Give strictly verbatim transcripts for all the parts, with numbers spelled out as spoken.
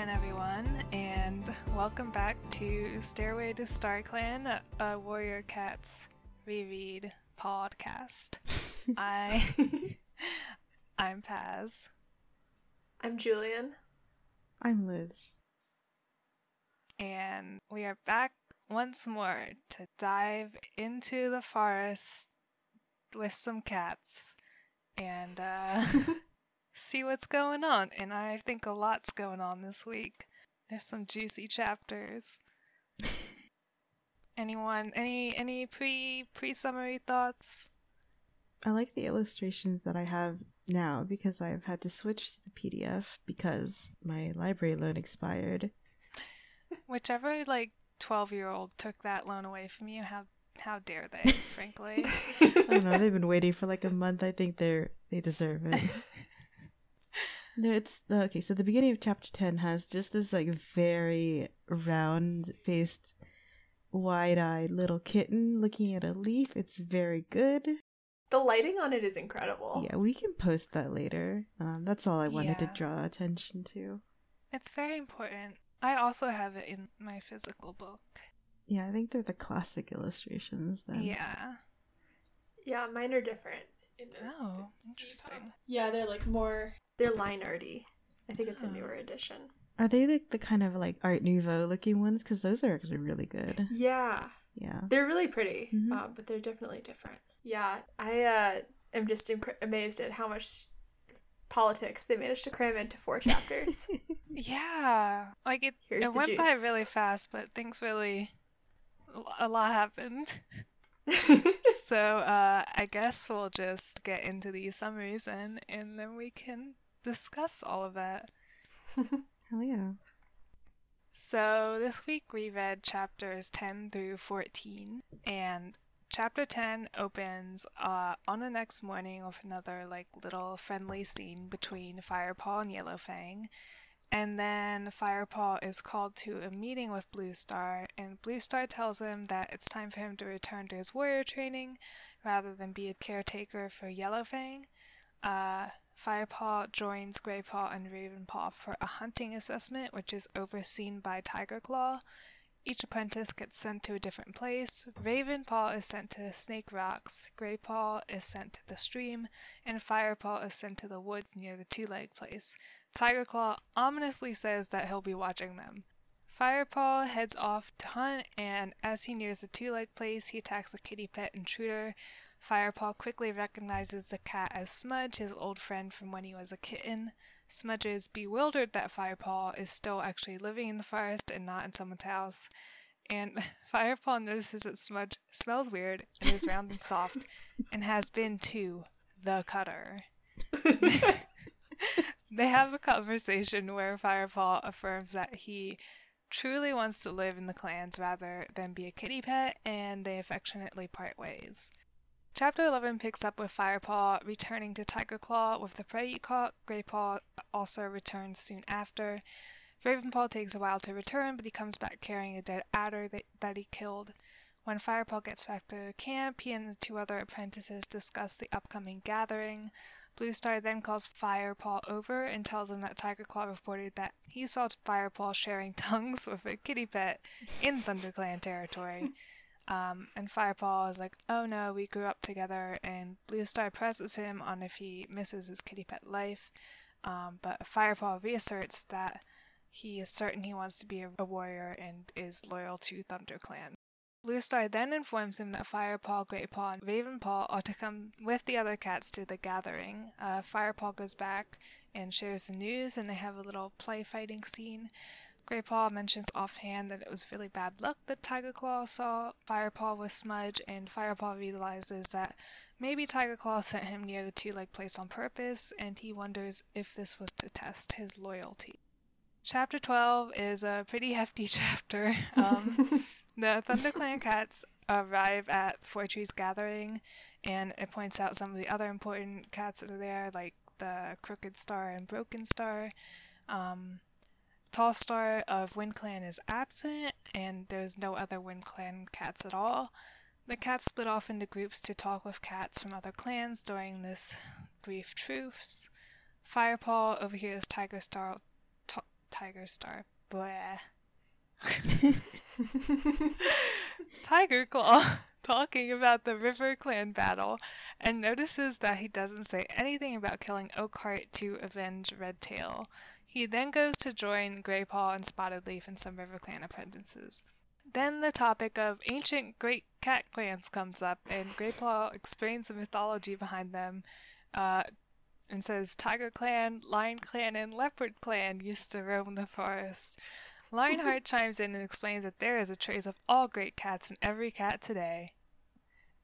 again, everyone, and welcome back to Stairway to StarClan, a Warrior Cats reread podcast. I, I'm Paz. I'm Julian. I'm Liz. And we are back once more to dive into the forest with some cats and uh, see what's going on. And I think a lot's going on this week. There's some juicy chapters. Anyone, any any pre pre-summary thoughts? I like the illustrations that I have now because I've had to switch to the P D F because my library loan expired. Whichever, like, twelve-year-old took that loan away from you, how how dare they, frankly? I don't know, they've been waiting for, like, a month. I think they're, they deserve it. No, it's, okay, so the beginning of chapter ten has just this, like, very round-faced, wide-eyed little kitten looking at a leaf. It's very good. The lighting on it is incredible. Yeah, we can post that later. Um, that's all I wanted yeah. to draw attention to. It's very important. I also have it in my physical book. Yeah, I think they're the classic illustrations then. Yeah. Yeah, mine are different. In the, oh, the, interesting. Yeah, they're like more, they're line arty. I think it's oh. a newer edition. Are they like the kind of like Art Nouveau looking ones? Because those are actually really good. Yeah. Yeah. They're really pretty, mm-hmm. uh, but they're definitely different. Yeah, I uh, am just inc- amazed at how much politics they managed to cram into four chapters. Yeah, like it, it went juice. by really fast, but things really, a lot happened. So uh, I guess we'll just get into these summaries and, and then we can discuss all of that. Hell yeah. So this week we read chapters ten through fourteen, and Chapter ten opens uh, on the next morning with another like little friendly scene between Firepaw and Yellowfang, and then Firepaw is called to a meeting with Bluestar, and Bluestar tells him that it's time for him to return to his warrior training rather than be a caretaker for Yellowfang. Uh, Firepaw joins Graypaw and Ravenpaw for a hunting assessment, which is overseen by Tigerclaw. Each apprentice gets sent to a different place. Ravenpaw is sent to Snake Rocks, Graypaw is sent to the stream, and Firepaw is sent to the woods near the Two-Leg Place. Tigerclaw ominously says that he'll be watching them. Firepaw heads off to hunt, and as he nears the Two-Leg Place, he attacks a kitty pet intruder. Firepaw quickly recognizes the cat as Smudge, his old friend from when he was a kitten. Smudge is bewildered that Firepaw is still actually living in the forest and not in someone's house, and Firepaw notices that Smudge smells weird and is round and soft and has been to the cutter. They have a conversation where Firepaw affirms that he truly wants to live in the clans rather than be a kitty pet, and they affectionately part ways. Chapter eleven picks up with Firepaw returning to Tigerclaw with the prey he caught. Graypaw also returns soon after. Ravenpaw takes a while to return, but he comes back carrying a dead adder that, that he killed. When Firepaw gets back to camp, he and the two other apprentices discuss the upcoming gathering. Bluestar then calls Firepaw over and tells him that Tigerclaw reported that he saw Firepaw sharing tongues with a kitty pet in ThunderClan territory. Um, and Firepaw is like, oh no, we grew up together, and Bluestar presses him on if he misses his kitty pet life, um, but Firepaw reasserts that he is certain he wants to be a warrior and is loyal to ThunderClan. Bluestar then informs him that Firepaw, Graypaw, and Ravenpaw ought to come with the other cats to the gathering. Uh, Firepaw goes back and shares the news, and they have a little play fighting scene. Graypaw mentions offhand that it was really bad luck that Tigerclaw saw Firepaw with Smudge, and Firepaw realizes that maybe Tigerclaw sent him near the Two-Leg Place on purpose, and he wonders if this was to test his loyalty. Chapter twelve is a pretty hefty chapter. Um, the ThunderClan cats arrive at Fourtrees' gathering, and it points out some of the other important cats that are there, like the Crookedstar and Brokenstar. Um... Tallstar of WindClan is absent, and there's no other WindClan cats at all. The cats split off into groups to talk with cats from other clans during this brief truce. Firepaw overhears Tigerstar t- Tigerstar. Bleh. Tigerclaw talking about the RiverClan battle and notices that he doesn't say anything about killing Oakheart to avenge Redtail. He then goes to join Graypaw and Spottedleaf and some RiverClan apprentices. Then the topic of ancient great cat clans comes up, and Graypaw explains the mythology behind them uh, and says TigerClan, LionClan, and LeopardClan used to roam the forest. Lionheart chimes in and explains that there is a trace of all great cats in every cat today.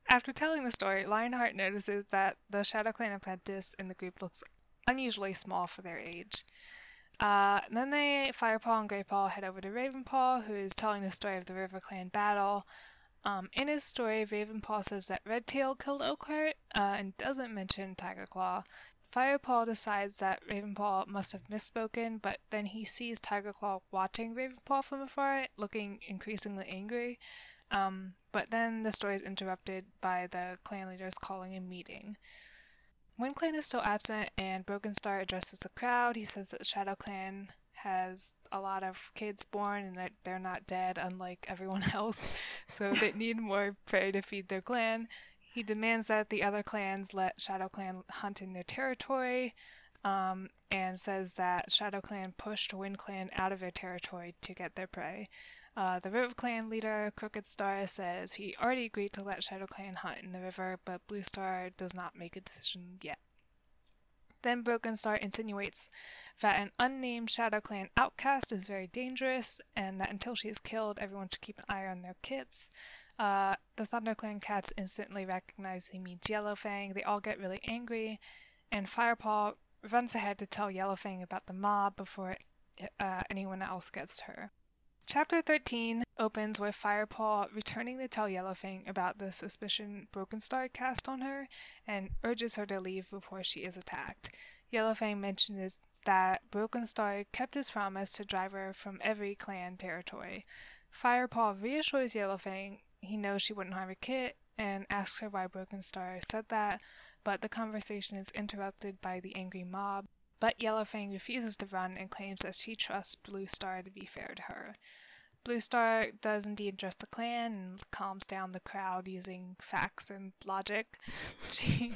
After telling the story, Lionheart notices that the ShadowClan apprentice in the group looks unusually small for their age. Uh, and then they, Firepaw and Graypaw, head over to Ravenpaw, who is telling the story of the RiverClan battle. Um, in his story, Ravenpaw says that Redtail killed Oakheart uh, and doesn't mention Tigerclaw. Firepaw decides that Ravenpaw must have misspoken, but then he sees Tigerclaw watching Ravenpaw from afar, looking increasingly angry. Um, but then the story is interrupted by the clan leaders calling a meeting. WindClan is still absent, and Brokenstar addresses the crowd. He says that ShadowClan has a lot of kids born and that they're not dead, unlike everyone else, so they need more prey to feed their clan. He demands that the other clans let ShadowClan hunt in their territory, um, and says that ShadowClan pushed WindClan out of their territory to get their prey. Uh, the RiverClan leader, Crookedstar, says he already agreed to let ShadowClan hunt in the river, but Bluestar does not make a decision yet. Then Brokenstar insinuates that an unnamed ShadowClan outcast is very dangerous, and that until she is killed, everyone should keep an eye on their kits. Uh, the ThunderClan cats instantly recognize he means Yellowfang. They all get really angry, and Firepaw runs ahead to tell Yellowfang about the mob before uh, anyone else gets to her. Chapter thirteen opens with Firepaw returning to tell Yellowfang about the suspicion Brokenstar cast on her and urges her to leave before she is attacked. Yellowfang mentions that Brokenstar kept his promise to drive her from every clan territory. Firepaw reassures Yellowfang he knows she wouldn't harm a kit and asks her why Brokenstar said that, but the conversation is interrupted by the angry mob. But Yellowfang refuses to run and claims that she trusts Bluestar to be fair to her. Bluestar does indeed address the clan and calms down the crowd using facts and logic. She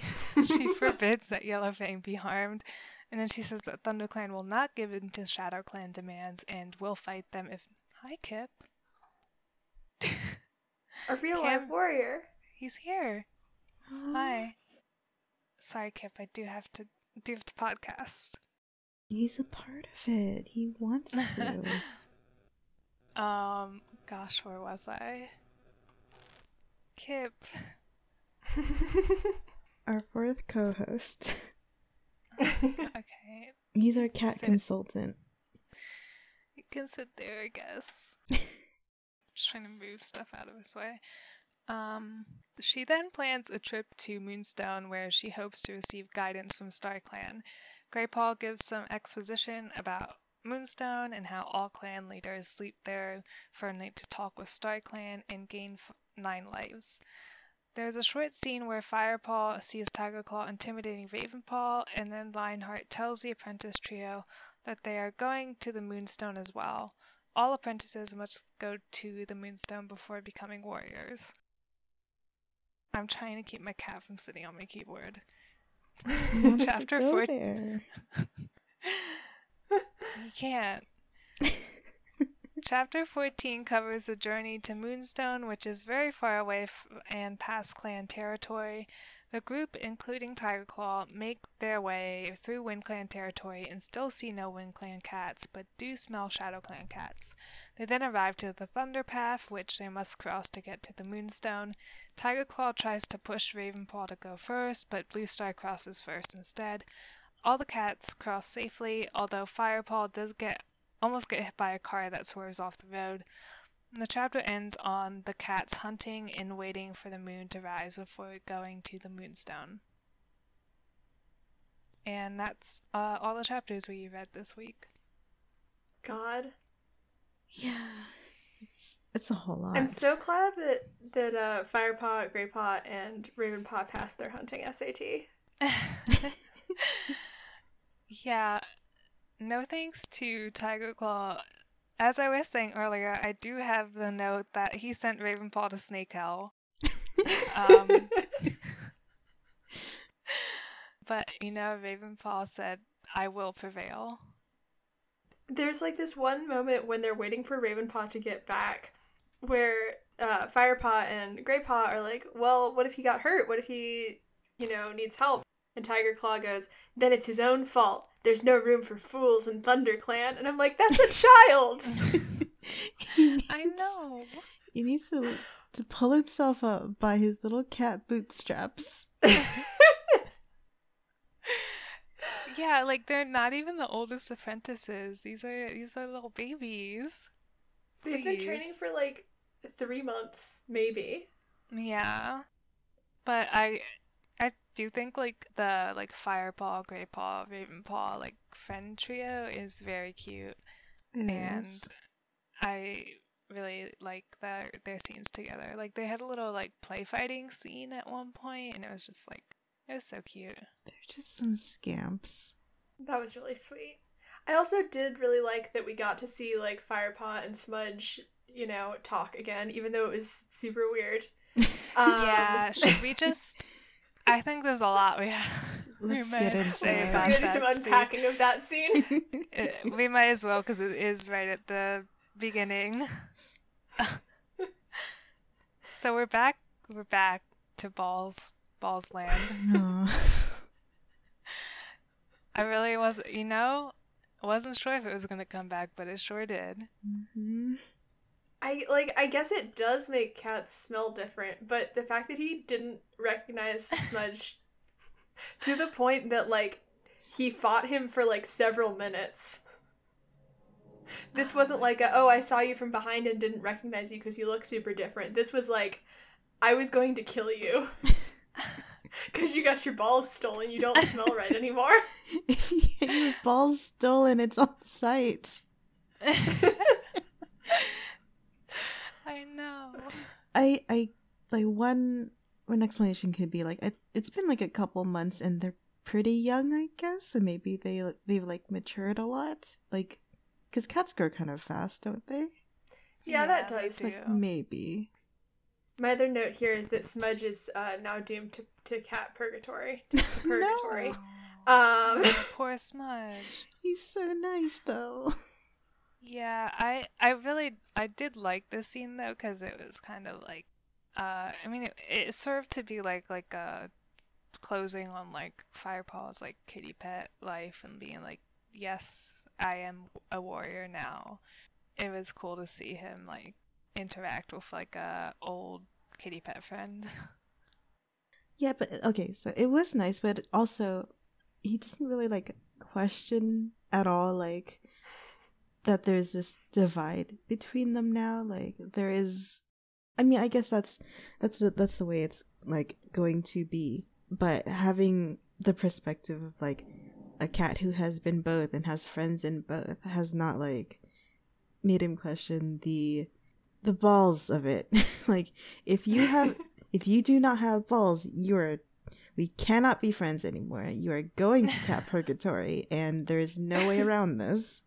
she forbids that Yellowfang be harmed, and then she says that ThunderClan will not give in to ShadowClan demands and will fight them if... Hi, Kip. A real Kip, live warrior. He's here. Oh. Hi. Sorry, Kip, I do have to... do the podcast. He's a part of it. He wants to. um, gosh, where was I? Kip. Our fourth co-host. Okay. He's our cat sit. consultant. You can sit there, I guess. Just trying to move stuff out of his way. Um, she then plans a trip to Moonstone where she hopes to receive guidance from StarClan. Graypaw gives some exposition about Moonstone and how all clan leaders sleep there for a night to talk with StarClan and gain f- nine lives. There's a short scene where Firepaw sees Tigerclaw intimidating Ravenpaw, and then Lionheart tells the apprentice trio that they are going to the Moonstone as well. All apprentices must go to the Moonstone before becoming warriors. I'm trying to keep my cat from sitting on my keyboard. Chapter fourteen. You can't. Chapter fourteen covers the journey to Moonstone, which is very far away f- and past clan territory. The group, including Tigerclaw, make their way through WindClan territory and still see no WindClan cats, but do smell ShadowClan cats. They then arrive to the Thunderpath, which they must cross to get to the Moonstone. Tigerclaw tries to push Ravenpaw to go first, but Bluestar crosses first instead. All the cats cross safely, although Firepaw does get almost get hit by a car that swerves off the road. The chapter ends on the cats hunting and waiting for the moon to rise before going to the Moonstone. And that's uh, all the chapters we read this week. God. Yeah. It's, it's a whole lot. I'm so glad that, that uh, Firepaw, Graypaw, and Ravenpaw passed their hunting S A T. Yeah. No thanks to Tigerclaw. As I was saying earlier, I do have the note that he sent Ravenpaw to Snake Hell. um, but, you know, Ravenpaw said, I will prevail. There's like this one moment when they're waiting for Ravenpaw to get back where uh, Firepaw and Graypaw are like, well, what if he got hurt? What if he, you know, needs help? And Tigerclaw goes, then it's his own fault. There's no room for fools in ThunderClan. And I'm like, that's a child! needs, I know. He needs to, to pull himself up by his little cat bootstraps. Yeah, like, they're not even the oldest apprentices. These are these are little babies. Please. They've been training for, like, three months, maybe. Yeah. But I... Do you think, like, the, like, Firepaw, Graypaw, Ravenpaw, like, friend trio is very cute? It and is. I really like their, their scenes together. Like, they had a little, like, play fighting scene at one point, and it was just, like, it was so cute. They're just some scamps. That was really sweet. I also did really like that we got to see, like, Firepaw and Smudge, you know, talk again, even though it was super weird. Um, yeah, should we just... I think there's a lot we have. Let's we get into it. We're going to do some unpacking of that scene. it, we might as well, because it is right at the beginning. So we're back. We're back to Balls Balls Land. Oh. I really was, you know, wasn't sure if it was going to come back, but it sure did. Mm-hmm. I like. I guess it does make cats smell different, but the fact that he didn't recognize Smudge to the point that, like, he fought him for, like, several minutes. This wasn't like a, oh, I saw you from behind and didn't recognize you because you look super different. This was like, I was going to kill you because you got your balls stolen. You don't smell right anymore. If you get your balls stolen, it's on sight. I know. I, I, like, one, one explanation could be, like, I, it's been, like, a couple months, and they're pretty young, I guess, so maybe they, they've, like, matured a lot, like, because cats grow kind of fast, don't they? Yeah, yeah that does. Like, maybe. My other note here is that Smudge is uh, now doomed to, to cat purgatory. To purgatory. No. Um, poor Smudge. He's so nice, though. Yeah, I, I really, I did like this scene, though, because it was kind of like, uh, I mean, it, it served to be, like, like a closing on, like, Firepaw's, like, kitty pet life and being like, yes, I am a warrior now. It was cool to see him, like, interact with, like, a old kitty pet friend. Yeah, but, okay, so it was nice, but also, he doesn't really, like, question at all, like... that there's this divide between them now. Like, there is... I mean, I guess that's that's the, that's the way it's, like, going to be. But having the perspective of, like, a cat who has been both and has friends in both has not, like, made him question the the balls of it. Like, if you have... if you do not have balls, you are... we cannot be friends anymore. You are going to cat purgatory, and there is no way around this.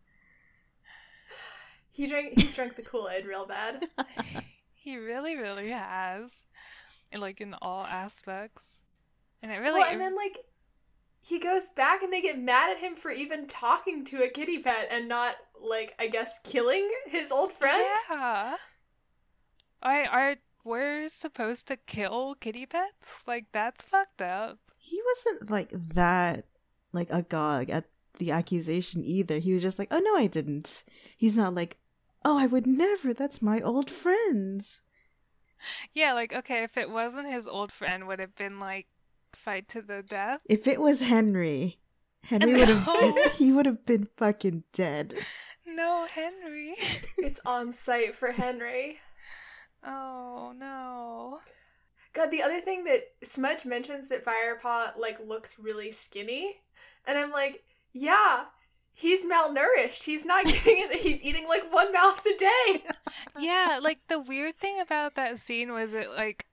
He drank He drank the Kool-Aid real bad. He really, really has. And, like, in all aspects. And it really... Well, and then, like, he goes back and they get mad at him for even talking to a kitty pet and not, like, I guess, killing his old friend? Yeah. I, are, we're supposed to kill kitty pets? Like, that's fucked up. He wasn't, like, that, like, agog at the accusation either. He was just like, oh, no, I didn't. He's not like, oh, I would never. That's my old friend. Yeah, like, okay, if it wasn't his old friend, would it have been, like, fight to the death? If it was Henry, Henry no. would have he would have been fucking dead. No, Henry. It's on site for Henry. Oh, no. God, the other thing that Smudge mentions that Firepaw, like, looks really skinny. And I'm like, yeah, he's malnourished. He's not getting it. He's eating, like, one mouse a day. Yeah, like, the weird thing about that scene was it, like,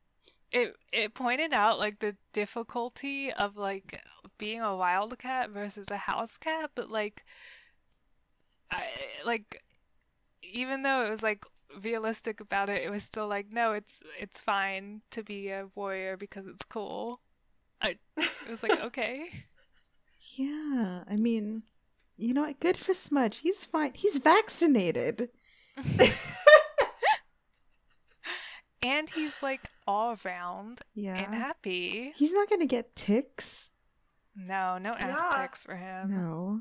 it it pointed out, like, the difficulty of, like, being a wild cat versus a house cat, but, like, I, like, even though it was like realistic about it, it was still like, no, it's it's fine to be a warrior because it's cool. I it was like, okay. Yeah, I mean, you know what? Good for Smudge. He's fine. He's vaccinated. And he's like all around yeah. and happy. He's not going to get ticks. No, no ass yeah. ticks for him. No.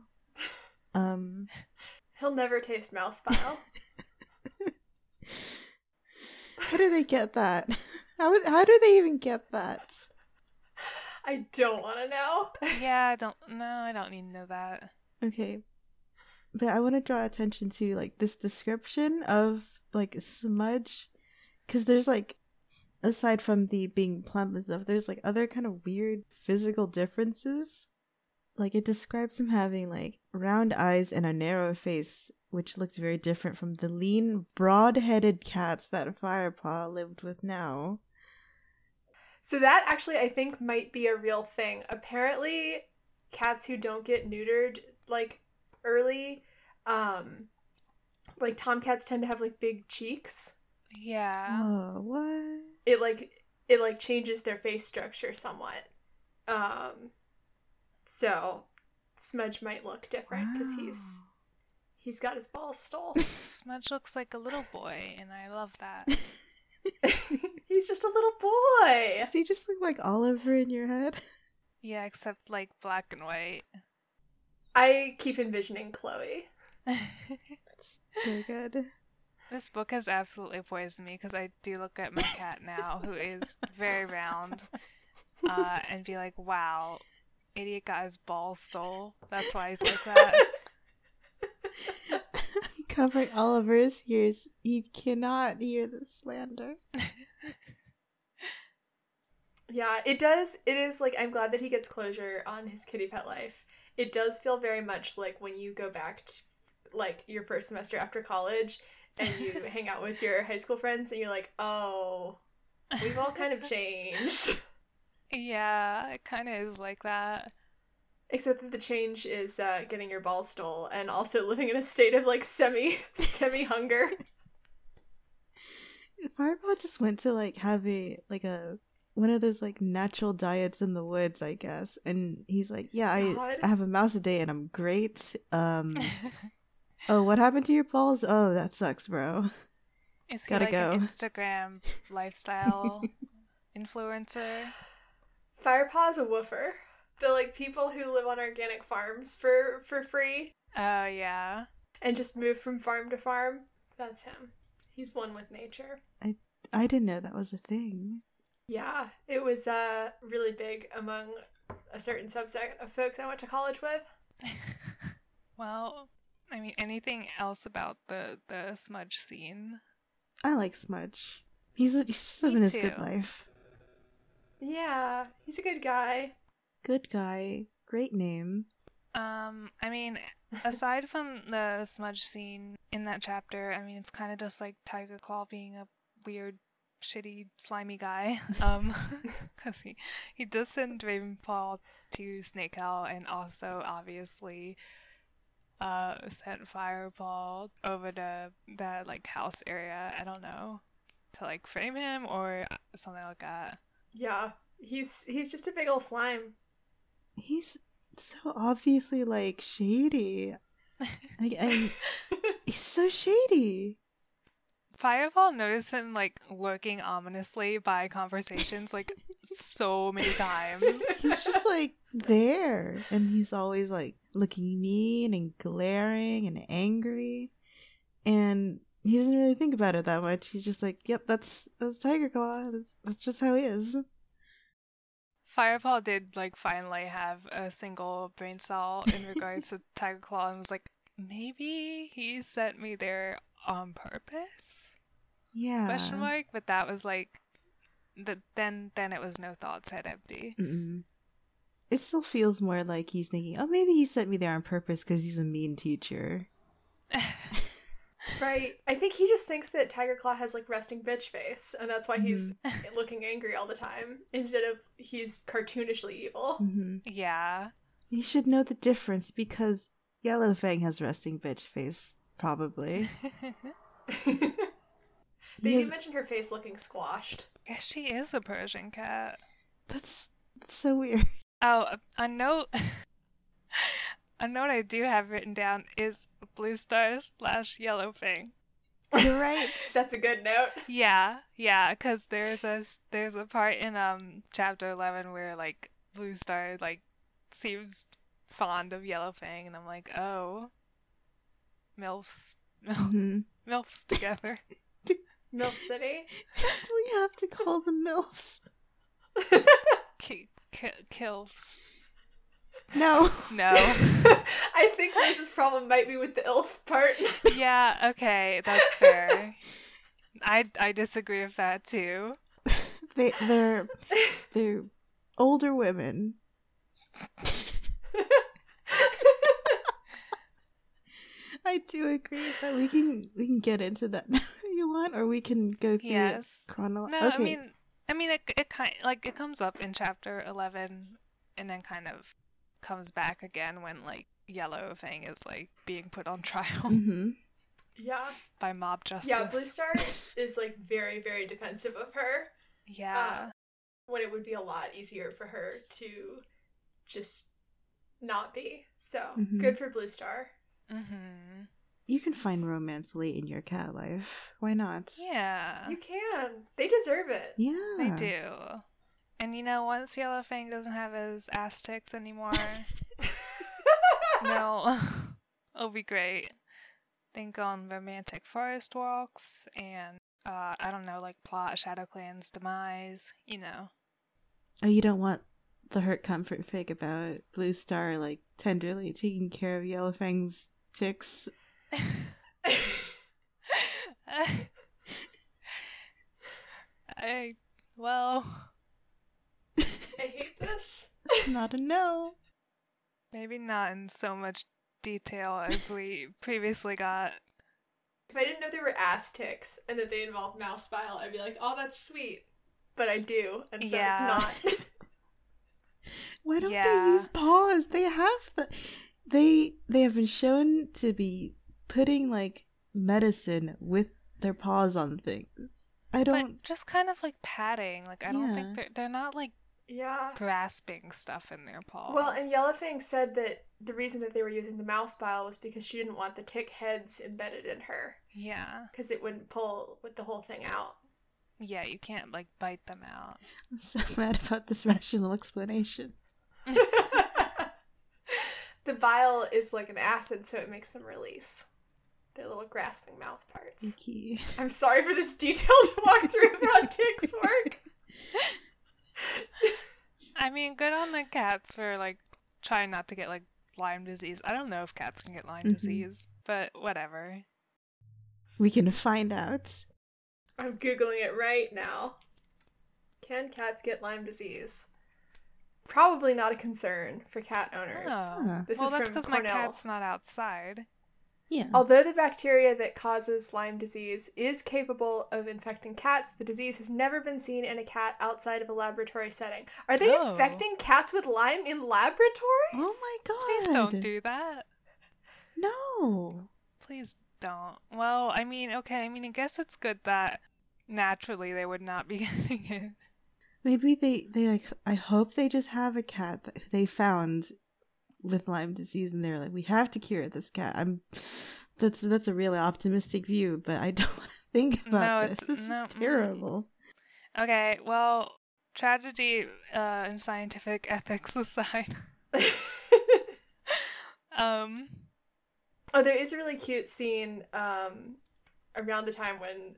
Um, He'll never taste mouse bile. How do they get that? How, how do they even get that? I don't want to know. Yeah, I don't know. I don't need to know that. Okay. But I want to draw attention to, like, this description of, like, Smudge. Because there's, like, aside from the being plump and stuff, there's, like, other kind of weird physical differences. Like, it describes him having, like, round eyes and a narrow face, which looks very different from the lean, broad-headed cats that Firepaw lived with now. So that actually, I think, might be a real thing. Apparently, cats who don't get neutered, like, early, um, like, tomcats tend to have, like, big cheeks. Yeah. Oh, what? It, like, it, like, changes their face structure somewhat. Um, so Smudge might look different because wow. he's, he's got his balls stole. Smudge looks like a little boy, and I love that. He's just a little boy. Does he just look like Oliver in your head? Yeah, except like black and white. I keep envisioning Chloe. That's so good. This book has absolutely poisoned me because I do look at my cat now, who is very round, uh, and be like, wow, idiot got his ball stole. That's why he's like that. Covering Oliver's ears. He cannot hear the slander. Yeah, it does. It is like, I'm glad that he gets closure on his kitty pet life. It does feel very much like when you go back to, like, your first semester after college and you hang out with your high school friends and you're like, oh, we've all kind of changed. Yeah, it kind of is like that. Except that the change is uh, getting your ball stole and also living in a state of, like, semi, semi-hunger. Firepaw just went to, like, have a, like, a, one of those, like, natural diets in the woods, I guess. And he's like, yeah, I, I have a mouse a day and I'm great. Um, oh, what happened to your balls? Oh, that sucks, bro. Is he, Gotta like, go. an Instagram lifestyle influencer? Firepaw's a woofer. The, like, people who live on organic farms for, for free. Oh, yeah. And just move from farm to farm. That's him. He's one with nature. I I didn't know that was a thing. Yeah. It was uh, really big among a certain subset of folks I went to college with. Well, I mean, anything else about the, the Smudge scene? I like Smudge. He's, he's just living Me his too. good life. Yeah. He's a good guy. Good guy. Great name. Um, I mean, aside from the Smudge scene in that chapter, I mean, it's kind of just like Tigerclaw being a weird, shitty, slimy guy. Um, because he, he does send Ravenpaw to Snake Hell and also, obviously, uh, sent Firepaw over to that, like, house area. I don't know. To, like, frame him or something like that. Yeah. He's, he's just a big old slime. He's so obviously, like, shady. Like, I, he's so shady. Firepaw noticed him, like, lurking ominously by conversations, like, so many times. He's just, like, there. And he's always, like, looking mean and glaring and angry. And he doesn't really think about it that much. He's just like, yep, that's, that's Tigerclaw. That's, that's just how he is. Firepaw did, like, finally have a single brain cell in regards to Tigerclaw and was like, maybe he sent me there on purpose? Yeah. Question mark? But that was, like, the, then then it was no thoughts, head empty. Mm-mm. It still feels more like he's thinking, oh, maybe he sent me there on purpose because he's a mean teacher. Right. I think he just thinks that Tigerclaw has, like, resting bitch face, and that's why he's mm-hmm. looking angry all the time, instead of he's cartoonishly evil. Mm-hmm. Yeah. He should know the difference because, Yellowfang has resting bitch face, probably. They do has... mention her face looking squashed. I guess she is a Persian cat. That's, that's so weird. Oh, a note. A note I do have written down is Bluestar slash Yellowfang. You're right. That's a good note. Yeah, yeah, because there's a there's a part in um chapter eleven where like Bluestar like seems fond of Yellowfang, and I'm like, oh, milfs, mm-hmm. milfs together. Milf City. Do we have to call them milfs? K- k- kills. No. No. I think Liz's problem might be with the ilf part. Yeah, okay, that's fair. I I disagree with that too. They they're they're older women. I do agree with that. We can we can get into that now if you want, or we can go through yes. it chronologically. No, okay. I mean I mean it it kind like it comes up in chapter eleven and then kind of comes back again when like Yellowfang is like being put on trial mm-hmm. yeah by mob justice. Yeah, Bluestar is like very very defensive of her. Yeah, uh, when it would be a lot easier for her to just not be. So mm-hmm. good for Bluestar. Mm-hmm. You can find romance late in your cat life. Why not? Yeah, you can. They deserve it. Yeah, they do. And you know, once Yellowfang doesn't have his ass ticks anymore, no, it'll be great. They can go on romantic forest walks and, uh, I don't know, like plot ShadowClan's demise, you know. Oh, you don't want the hurt comfort fig about Bluestar, like, tenderly taking care of Yellowfang's ticks? I, well... I hate this. Not a no. Maybe not in so much detail as we previously got. If I didn't know there were ass ticks and that they involved mouse bile, I'd be like, oh, that's sweet. But I do, and so yeah. it's not. Why don't yeah. they use paws? They have the... They, they have been shown to be putting, like, medicine with their paws on things. I don't... But just kind of, like, patting. Like, I don't yeah. think they're... They're not, like... Yeah, grasping stuff in their paws. Well, and Yellowfang said that the reason that they were using the mouse bile was because she didn't want the tick heads embedded in her. Yeah, because it wouldn't pull with the whole thing out. Yeah, you can't like bite them out. I'm so mad about this rational explanation. The bile is like an acid, so it makes them release their little grasping mouth parts. Thank you. I'm sorry for this detailed walkthrough of how ticks work. I mean, good on the cats for, like, trying not to get, like, Lyme disease. I don't know if cats can get Lyme mm-hmm. disease, but whatever. We can find out. I'm Googling it right now. Can cats get Lyme disease? Probably not a concern for cat owners. Oh. This well, is that's because my cat's not outside. Yeah. Although the bacteria that causes Lyme disease is capable of infecting cats, the disease has never been seen in a cat outside of a laboratory setting. Are they oh. infecting cats with Lyme in laboratories? Oh my god. Please don't do that. No. Please don't. Well, I mean, okay, I mean, I guess it's good that naturally they would not be getting it. Maybe they, they like, I hope they just have a cat that they found with Lyme disease, and they're like, we have to cure this cat. I'm that's that's a really optimistic view, but I don't want to think about no, this. It's, this no, is terrible. Okay, well, tragedy uh, and scientific ethics aside. um, oh, there is a really cute scene um around the time when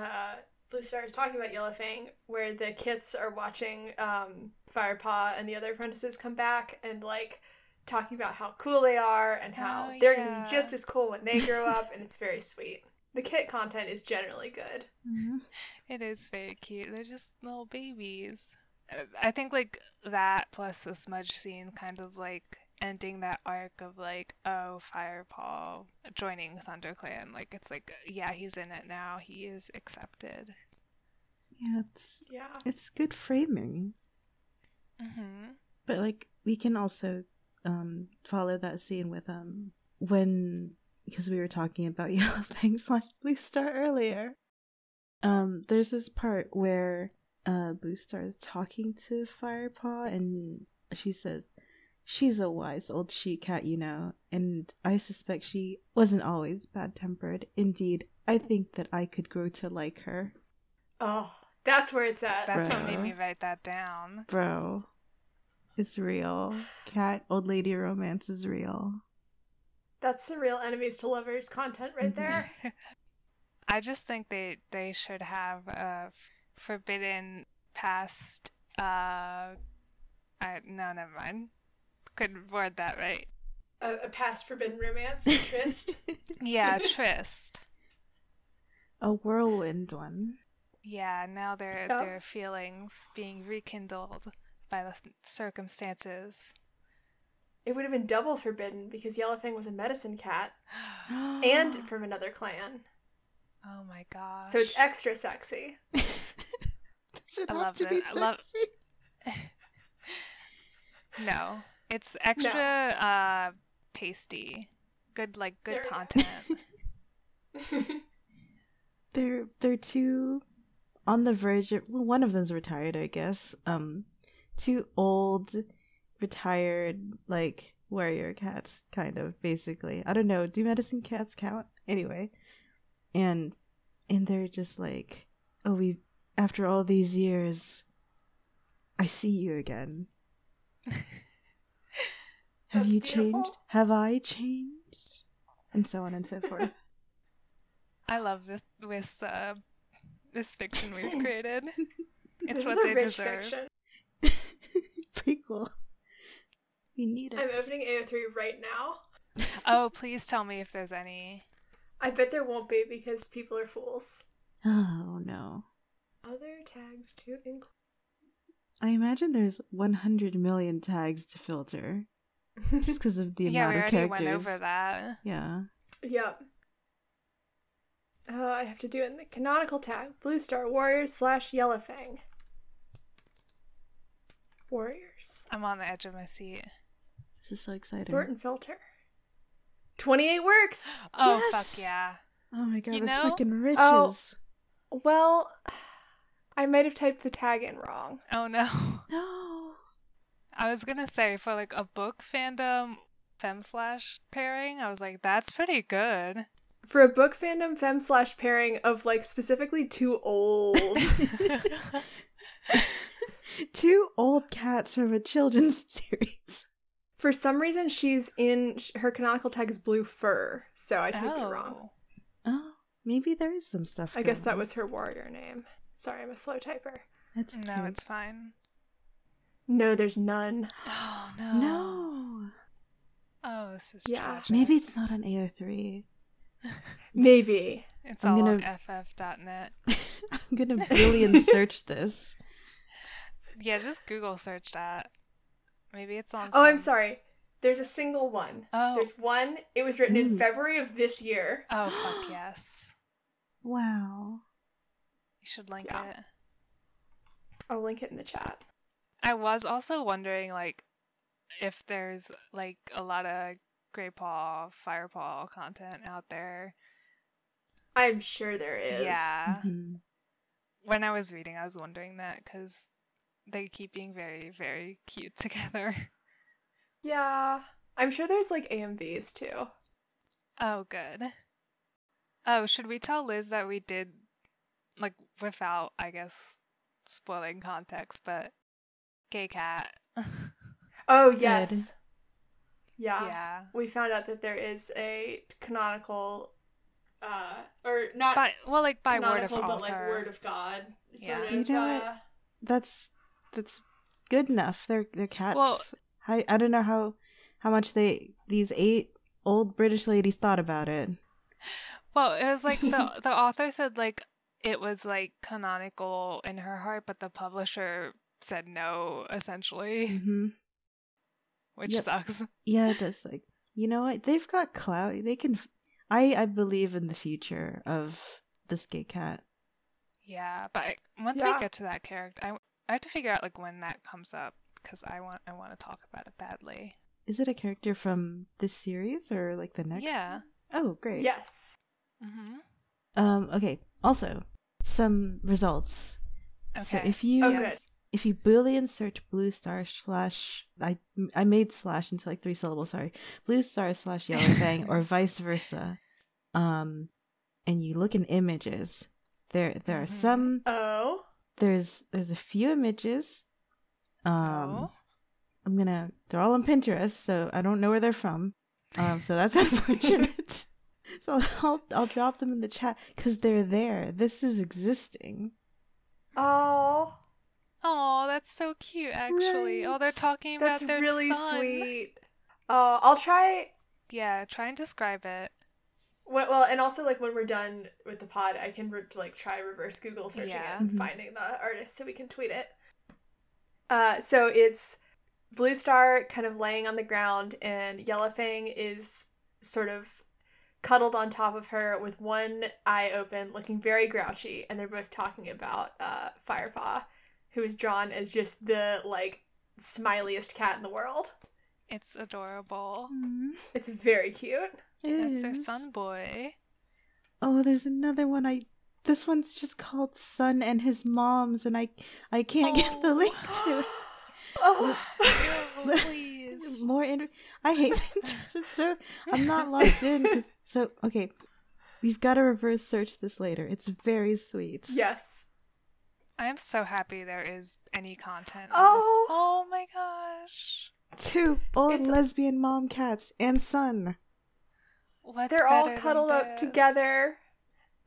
uh Bluestar is talking about Yellowfang, where the kits are watching um Firepaw and the other apprentices come back and like. Talking about how cool they are and how oh, they're yeah. going to be just as cool when they grow up, and it's very sweet. The kit content is generally good. Mm-hmm. It is very cute. They're just little babies. I think, like, that plus the Smudge scene kind of, like, ending that arc of, like, oh, Firepaw joining ThunderClan. Like, it's like, yeah, he's in it now. He is accepted. Yeah, it's, yeah. it's good framing. Mm-hmm. But, like, we can also... Um, follow that scene with um when, because we were talking about Yellowfang slash Bluestar earlier, um, there's this part where uh, Bluestar is talking to Firepaw, and she says, "She's a wise old she-cat, you know, and I suspect she wasn't always bad-tempered. Indeed, I think that I could grow to like her." Oh, that's where it's at. That's Bro. What made me write that down. Bro. It's real. Cat, old lady romance is real. That's the real enemies to lovers content right there. I just think they, they should have a forbidden past... Uh, I, no, never mind. Couldn't word that right. A, a past forbidden romance? Tryst? Yeah, tryst. A whirlwind one. Yeah, now their oh. their feelings being rekindled by the circumstances. It would have been double forbidden because Yellowfang was a medicine cat and from another clan. Oh my gosh. So it's extra sexy. Does it I have love to this. Be sexy? I love... No. It's extra no. uh, tasty. Good, like, good there content. They're, they're two... on the verge of, well, one of them's retired, I guess. Um, two old, retired, like, warrior cats, kind of, basically. I don't know. Do medicine cats count? Anyway. And and they're just like, oh, we, after all these years, I see you again. Have you beautiful. Changed? Have I changed? And so on and so forth. I love this, this uh, This fiction we've created. It's this what is a they rich deserve. Prequel. We need it. I'm opening A O three right now. Oh, please tell me if there's any. I bet there won't be because people are fools. Oh, no. Other tags to include. I imagine there's one hundred million tags to filter. Just because of the yeah, amount of characters. Yeah, we already went over that. Yeah. Yep. Uh, I have to do it in the canonical tag. Bluestar Warriors slash Yellowfang. Warriors. I'm on the edge of my seat. This is so exciting. Sort and filter. twenty-eight works! Oh, yes! Fuck yeah. Oh my god, you that's know? Fucking riches. Oh, well, I might have typed the tag in wrong. Oh no. No. I was gonna say, for like a book fandom fem slash pairing, I was like, that's pretty good. For a book fandom femme slash pairing of, like, specifically two old... two old cats from a children's series. For some reason, she's in... Her canonical tag is blue fur, so I totally oh. wrong. Oh, maybe there is some stuff I guess that on. Was her warrior name. Sorry, I'm a slow typer. That's okay. No, it's fine. No, there's none. Oh, no. No. Oh, this is yeah. tragic. Maybe it's not on A O three. Maybe. It's I'm all gonna, on F F dot net. I'm going to billion search this. Yeah, just Google search that. Maybe it's on... Oh, some... I'm sorry. There's a single one. Oh. There's one. It was written mm. in February of this year. Oh, fuck yes. Wow. You should link yeah. it. I'll link it in the chat. I was also wondering, like, if there's, like, a lot of Graypaw, Firepaw content out there. I'm sure there is. Yeah. Mm-hmm. When I was reading, I was wondering that because they keep being very, very cute together. Yeah. I'm sure there's like A M Vs too. Oh, good. Oh, should we tell Liz that we did, like, without, I guess, spoiling context, but gay cat. Oh, yes. Good. Yeah. yeah, we found out that there is a canonical, uh, or not by, well, like by word of but like word of God. Yeah, sort of, you know uh, what? That's that's good enough. They're they're cats. Well, I I don't know how how much they these eight old British ladies thought about it. Well, it was like the the author said like it was like canonical in her heart, but the publisher said no, essentially. Mm-hmm. Which yep. sucks. Yeah, it does. Like, you know what? They've got clout. They can. F- I I believe in the future of this gay cat. Yeah, but I, once yeah. we get to that character, I, I have to figure out like when that comes up because I want I want to talk about it badly. Is it a character from this series or like the next? Yeah. Oh, great. Yes. Mm-hmm. Um, okay. Also, some results. Okay. So if you oh, good. if you Boolean search Bluestar slash I I made slash into like three syllables. Sorry, Bluestar slash Yellowfang or vice versa, um, and you look in images, there there are some. Oh. There's there's a few images. Um, oh. I'm gonna. They're all on Pinterest, so I don't know where they're from. Um, so that's unfortunate. So I'll I'll drop them in the chat because they're there. This is existing. Oh, oh, that's so cute. Actually, right. Oh, they're talking about that's their really son. Sweet. Oh, uh, I'll try. Yeah, try and describe it. Well, well, and also like when we're done with the pod, I can re- like try reverse Google searching yeah. it and mm-hmm. finding the artist so we can tweet it. Uh, so it's Bluestar kind of laying on the ground, and Yellowfang is sort of cuddled on top of her with one eye open, looking very grouchy, and they're both talking about uh, Firepaw, who is drawn as just the, like, smiliest cat in the world. It's adorable. Mm-hmm. It's very cute. It That's is. Their son boy. Oh, there's another one I... This one's just called Son and His Moms, and I I can't oh. get the link to it. Oh, no, please. More inter- I hate Pinterest. So I'm not logged in. So, okay. We've got to reverse search this later. It's very sweet. Yes. I am so happy there is any content on oh. this. Oh, my gosh. Two old it's- lesbian mom cats and son. What's They're all cuddled up together.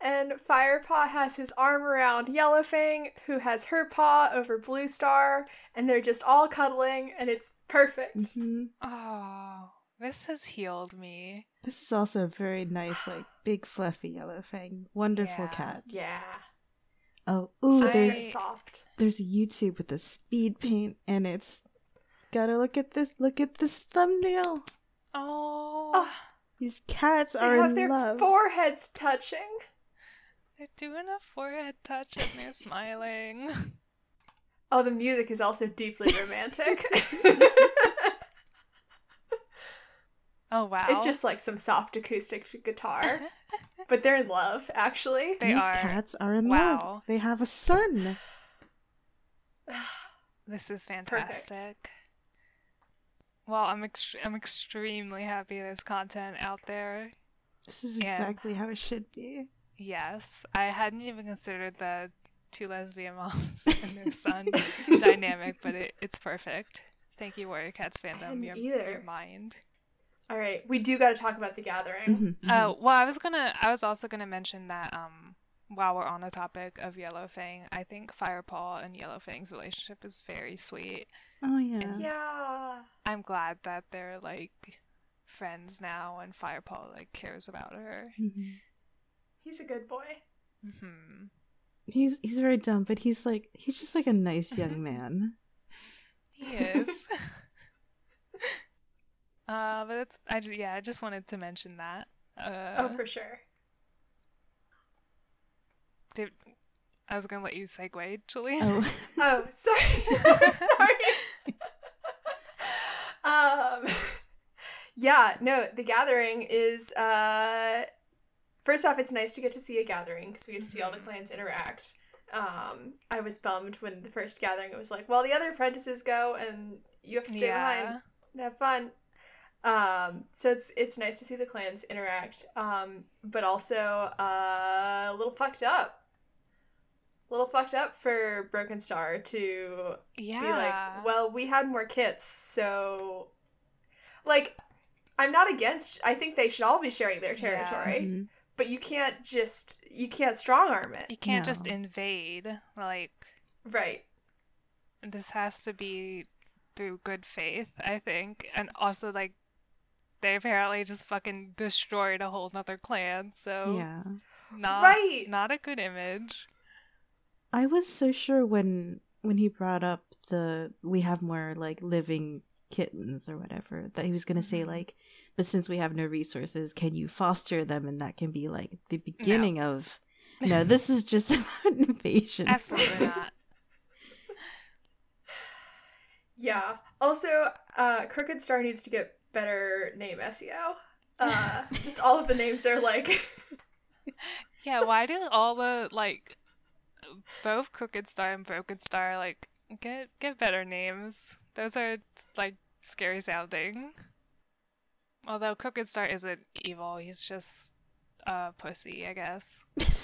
And Firepaw has his arm around Yellowfang, who has her paw over Bluestar, and they're just all cuddling, and it's perfect. Mm-hmm. Oh, this has healed me. This is also very nice, like, big, fluffy Yellowfang. Wonderful yeah. cats. Yeah. Oh, ooh, I... there's, soft. there's a YouTube with the speed paint, and it's, gotta look at this, look at this thumbnail. Oh. oh these cats they are in love. They have their foreheads touching. They're doing a forehead touch and they're smiling. Oh, the music is also deeply romantic. Oh, wow. It's just like some soft acoustic guitar. But they're in love, actually. They These are. cats are in wow. love. They have a son. This is fantastic. Perfect. Well, I'm ex- I'm extremely happy there's content out there. This is exactly and... how it should be. Yes, I hadn't even considered the two lesbian moms and their son dynamic, but it, it's perfect. Thank you, Warrior Cats fandom. Your, your mind. All right, we do got to talk about The Gathering. Oh, mm-hmm, mm-hmm. uh, well, I was gonna. I was also gonna mention that. Um, while we're on the topic of Yellowfang, I think Firepaw and Yellowfang's relationship is very sweet. Oh yeah, and yeah. I'm glad that they're like friends now, and Firepaw like cares about her. Mm-hmm. He's a good boy. Mm-hmm. He's he's very dumb, but he's like he's just like a nice young man. He is. uh, but it's, I just, yeah, I just wanted to mention that. Uh, oh, for sure. Did, I was gonna let you segue, Julie. Oh, oh sorry, sorry. um, yeah, no, The Gathering is uh. First off, it's nice to get to see a gathering because we get to see all the clans interact. Um, I was bummed when the first gathering it was like, well, the other apprentices go and you have to stay yeah. behind and have fun. Um, so it's it's nice to see the clans interact, um, but also uh, a little fucked up. A little fucked up for Brokenstar to yeah. be like, well, we had more kits, so... Like, I'm not against... I think they should all be sharing their territory. Yeah. Mm-hmm. But you can't just, you can't strong arm it. You can't no. just invade. Like, right. This has to be through good faith, I think. And also, like, they apparently just fucking destroyed a whole nother clan. So, yeah. not, right. not a good image. I was so sure when, when he brought up the, we have more, like, living kittens or whatever, that he was going to say, like, but since we have no resources, can you foster them? And that can be like the beginning no. of, no, this is just about invasion. Absolutely not. Yeah. Also, uh, Crookedstar needs to get better name S E O. Uh, just all of the names are like... Yeah, why do all the, like, both Crookedstar and Brokenstar, like, get get better names? Those are, like, scary sounding. Although Crookedstar isn't evil, he's just a uh, pussy, I guess.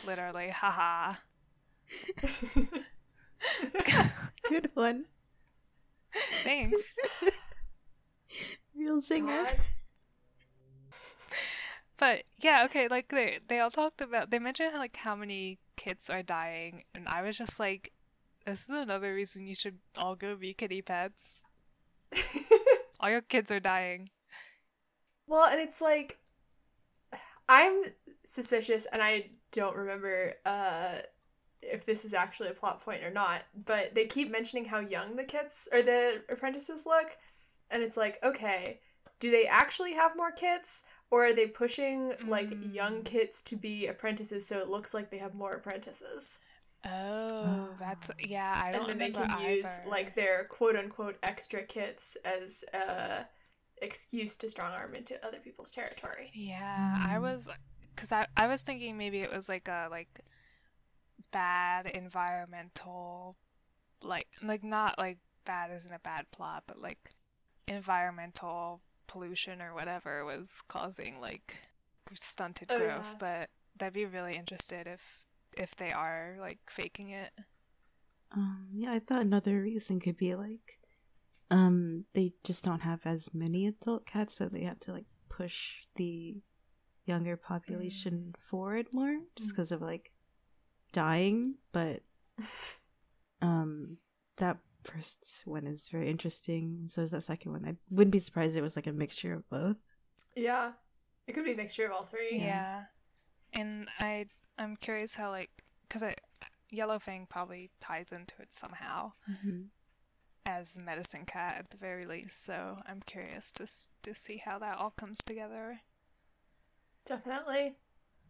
Literally, haha. Good one. Thanks. Real singer. God. But yeah, okay, like they they all talked about, they mentioned like how many kids are dying, and I was just like, this is another reason you should all go be kitty pets. All your kids are dying. Well, and it's like, I'm suspicious, and I don't remember uh if this is actually a plot point or not, but they keep mentioning how young the kids or the apprentices look, and it's like, okay, do they actually have more kids? Or are they pushing, like, mm. young kids to be apprentices so it looks like they have more apprentices? Oh, that's... Yeah, I don't remember either. And then they can use, like, their quote-unquote extra kids as a excuse to strong-arm into other people's territory. Yeah, mm. I was... Because I, I was thinking maybe it was, like, a, like, bad environmental... Like, like not, like, bad isn't a bad plot, but, like, environmental... pollution or whatever was causing like stunted oh, growth, yeah. But that'd be really interested if if they are like faking it. Um, yeah, I thought another reason could be like um they just don't have as many adult cats, so they have to like push the younger population mm. forward more just because mm. of like dying. But um that first one is very interesting, so is that second one. I wouldn't be surprised it was like a mixture of both. Yeah, it could be a mixture of all three. Yeah, yeah. And I I'm curious how like because Yellowfang probably ties into it somehow mm-hmm. as medicine cat at the very least, so I'm curious to to see how that all comes together. Definitely.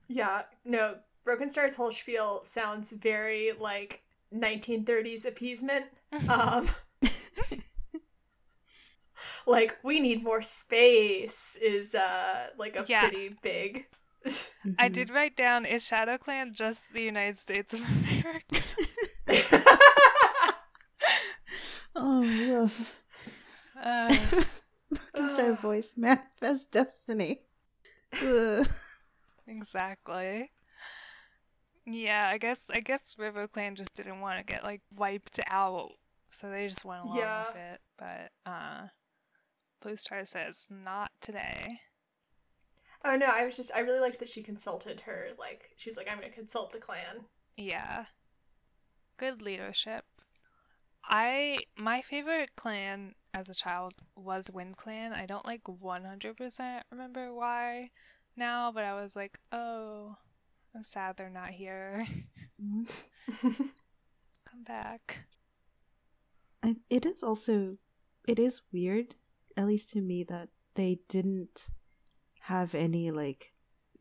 Yeah, no, Brokenstar's whole spiel sounds very like nineteen thirties appeasement. Um, like, we need more space is uh like a yeah. pretty big. Mm-hmm. I did write down, is ShadowClan just the United States of America? Oh yes. Uh, it's our voice manifest destiny. Ugh. Exactly. Yeah, I guess I guess RiverClan just didn't want to get like wiped out, so they just went along yeah. with it. But uh, Bluestar says not today. Oh no, I was just I really liked that she consulted her. Like she's like, I'm gonna consult the clan. Yeah, good leadership. I my favorite clan as a child was WindClan. I don't like one hundred percent remember why now, but I was like, oh. I'm sad they're not here. Come back. I, it is also, it is weird, at least to me, that they didn't have any, like,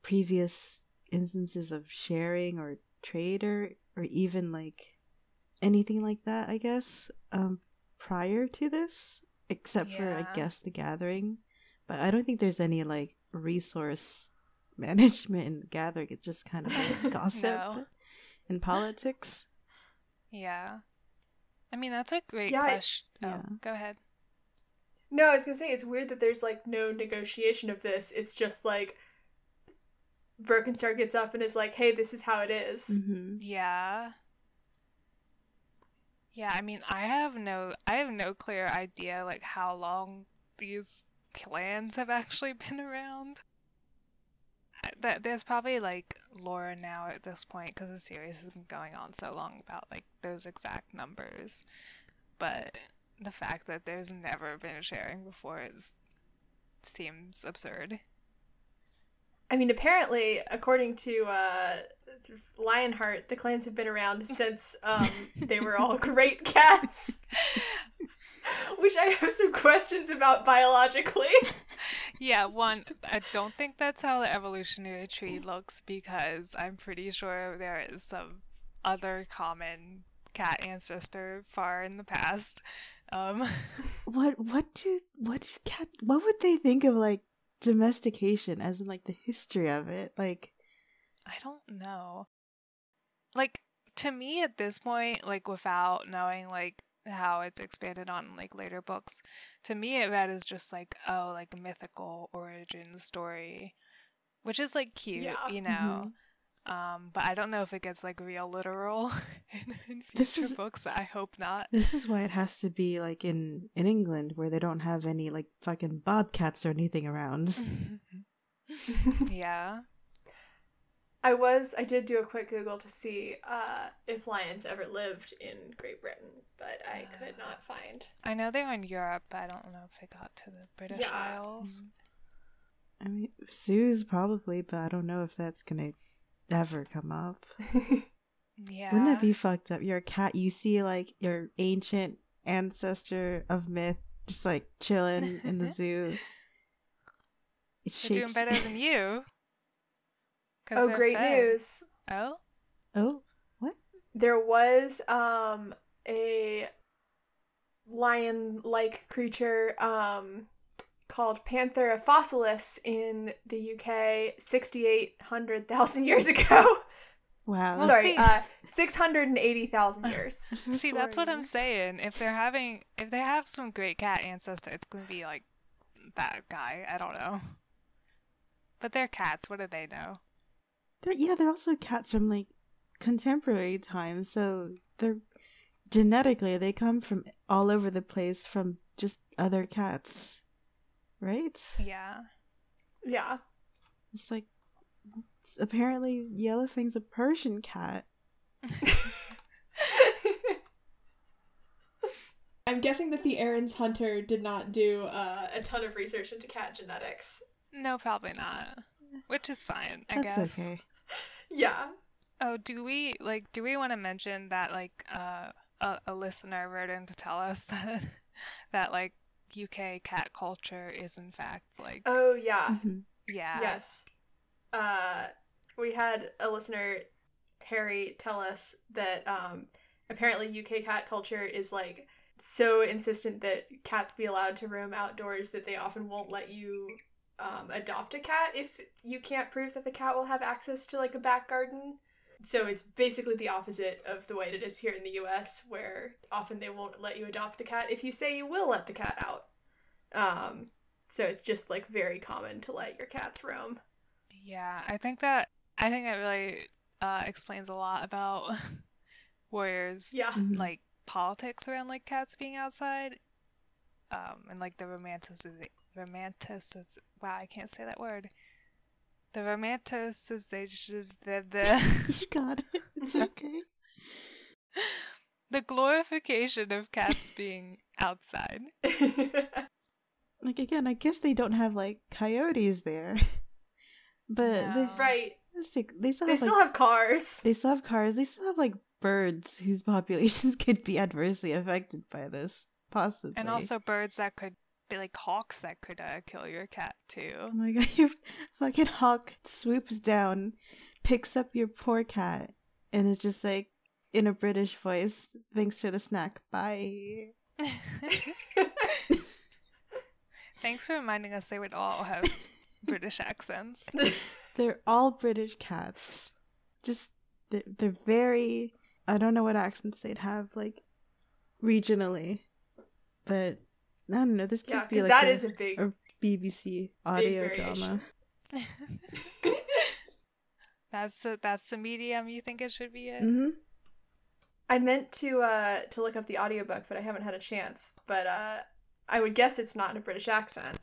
previous instances of sharing or trade or, or even, like, anything like that, I guess, um, prior to this, except yeah. for, I guess, the gathering. But I don't think there's any, like, resource management and gathering. It's just kind of like gossip no. and politics. Yeah, I mean that's a great yeah, question. It, oh, yeah. Go ahead. No, I was gonna say it's weird that there's like no negotiation of this. It's just like Brokenstar gets up and is like, "Hey, this is how it is." Mm-hmm. Yeah. Yeah, I mean, I have no, I have no clear idea like how long these clans have actually been around. That there's probably like lore now at this point because the series has been going on so long about like those exact numbers, but the fact that there's never been sharing before is seems absurd. I mean, apparently, according to uh, Lionheart, the clans have been around since um, they were all great cats, which I have some questions about biologically. Yeah, one, I don't think that's how the evolutionary tree looks because I'm pretty sure there is some other common cat ancestor far in the past Um, what what do what cat what would they think of like domestication as in like the history of it? Like, I don't know. Like, to me at this point, like without knowing like how it's expanded on like later books, to me it read as just like, oh, like a mythical origin story, which is like cute, yeah. you know. Mm-hmm. Um, but I don't know if it gets like real literal in, in future this is, books. I hope not. This is why it has to be like in in England where they don't have any like fucking bobcats or anything around. Yeah. I was, I did do a quick Google to see uh, if lions ever lived in Great Britain, but I uh, could not find. I know they were in Europe, but I don't know if they got to the British yeah. Isles. I mean, zoos probably, but I don't know if that's going to ever come up. Yeah. Wouldn't that be fucked up? You're a cat, you see like your ancient ancestor of myth just like chilling in the zoo. It They're doing better than you. Oh, great fed. News. Oh? Oh, what? There was um a lion-like creature um called Panthera fossilis in the U K six hundred thousand years ago. Wow. Well, Sorry, see, uh, six hundred eighty thousand years. See, that's what I'm saying. If they're having, if they have some great cat ancestor, it's going to be like that guy. I don't know. But they're cats. What do they know? They're, yeah, they're also cats from like contemporary times, so they're genetically they come from all over the place from just other cats, right? Yeah, yeah. It's like it's apparently Yellowfang's a Persian cat. I'm guessing that the Erin Hunter did not do uh, a ton of research into cat genetics. No, probably not. Which is fine, I That's guess. Okay. Yeah. Oh, do we like? Do we want to mention that like uh, a, a listener wrote in to tell us that that like U K cat culture is in fact like. Oh yeah. Yeah. Yes. Uh, we had a listener, Harry, tell us that um, apparently U K cat culture is like so insistent that cats be allowed to roam outdoors that they often won't let you. Um, adopt a cat if you can't prove that the cat will have access to like a back garden. So it's basically the opposite of the way it is here in the U S, where often they won't let you adopt the cat if you say you will let the cat out. Um, so it's just like very common to let your cats roam. Yeah, I think that I think that really uh, explains a lot about Warriors' yeah. like politics around like cats being outside, um, and like the romanticization. Romanticization. Wow, I can't say that word. The romanticization. The, the you got it. It's okay. The glorification of cats being outside. Like again, I guess they don't have like coyotes there, but no. they, right. They, they still, they have, still like, have cars. They still have cars. They still have like birds whose populations could be adversely affected by this, possibly, and also birds that could. Be like hawks that could uh, kill your cat too. Oh my god, your fucking hawk swoops down, picks up your poor cat, and is just like, in a British voice, thanks for the snack, bye. Thanks for reminding us they would all have British accents. They're all British cats. Just, they're, they're very, I don't know what accents they'd have, like, regionally, but... I don't know. This could yeah, be like that a, is a, big, a B B C audio big drama. That's a, that's the medium you think it should be in. Mm-hmm. I meant to uh, to look up the audiobook, but I haven't had a chance. But uh, I would guess it's not in a British accent,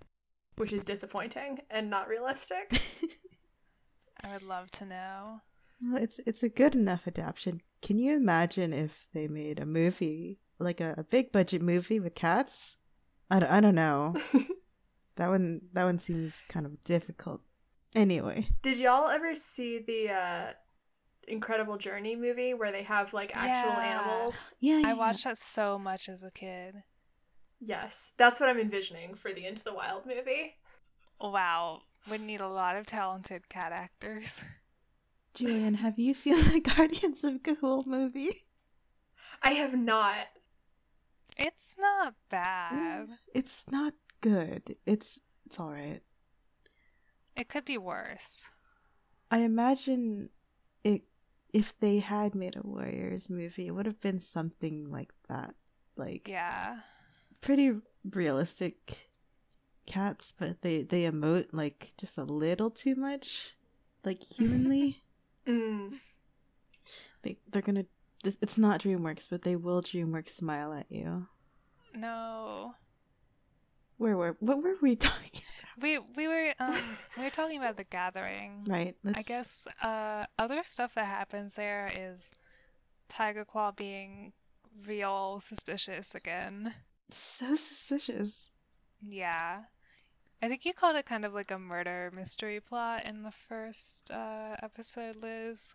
which is disappointing and not realistic. I would love to know. Well, it's it's a good enough adaptation. Can you imagine if they made a movie, like a, a big budget movie with cats? I don't, I don't know. That one that one seems kind of difficult. Anyway. Did y'all ever see the uh, Incredible Journey movie where they have like actual yeah. animals? Yeah, yeah. I watched that so much as a kid. Yes. That's what I'm envisioning for the Into the Wild movie. Wow. We'd need a lot of talented cat actors. Julian, have you seen the Guardians of Ga'Hoole movie? I have not. It's not bad. Mm, it's not good. It's it's all right. It could be worse. I imagine it if they had made a Warriors movie, it would have been something like that. Like yeah, pretty realistic cats, but they they emote like just a little too much, like humanly. mm. Like they're gonna. This, it's not DreamWorks, but they will DreamWorks smile at you. No. Where were what were we talking about? We we were um we were talking about The Gathering. Right. Let's... I guess uh other stuff that happens there is Tigerclaw being real suspicious again. So suspicious. Yeah. I think you called it kind of like a murder mystery plot in the first uh episode, Liz.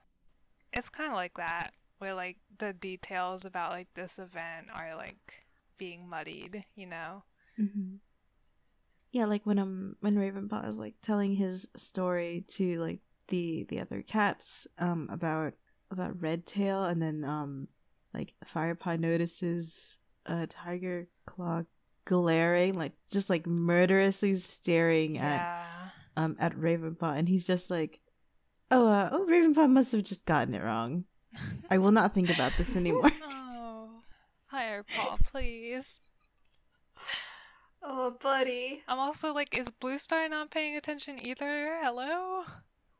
It's kinda like that. Where, like, the details about, like, this event are, like, being muddied, you know? Mm-hmm. Yeah, like, when um when Ravenpaw is, like, telling his story to, like, the the other cats um about about Redtail, and then, um like, Firepaw notices uh, Tigerclaw glaring, like, just, like, murderously staring yeah. at um at Ravenpaw, and he's just like, oh, uh, oh, Ravenpaw must have just gotten it wrong. I will not think about this anymore. Oh, Firepaw, please. Oh, buddy. I'm also like, is Bluestar not paying attention either? Hello?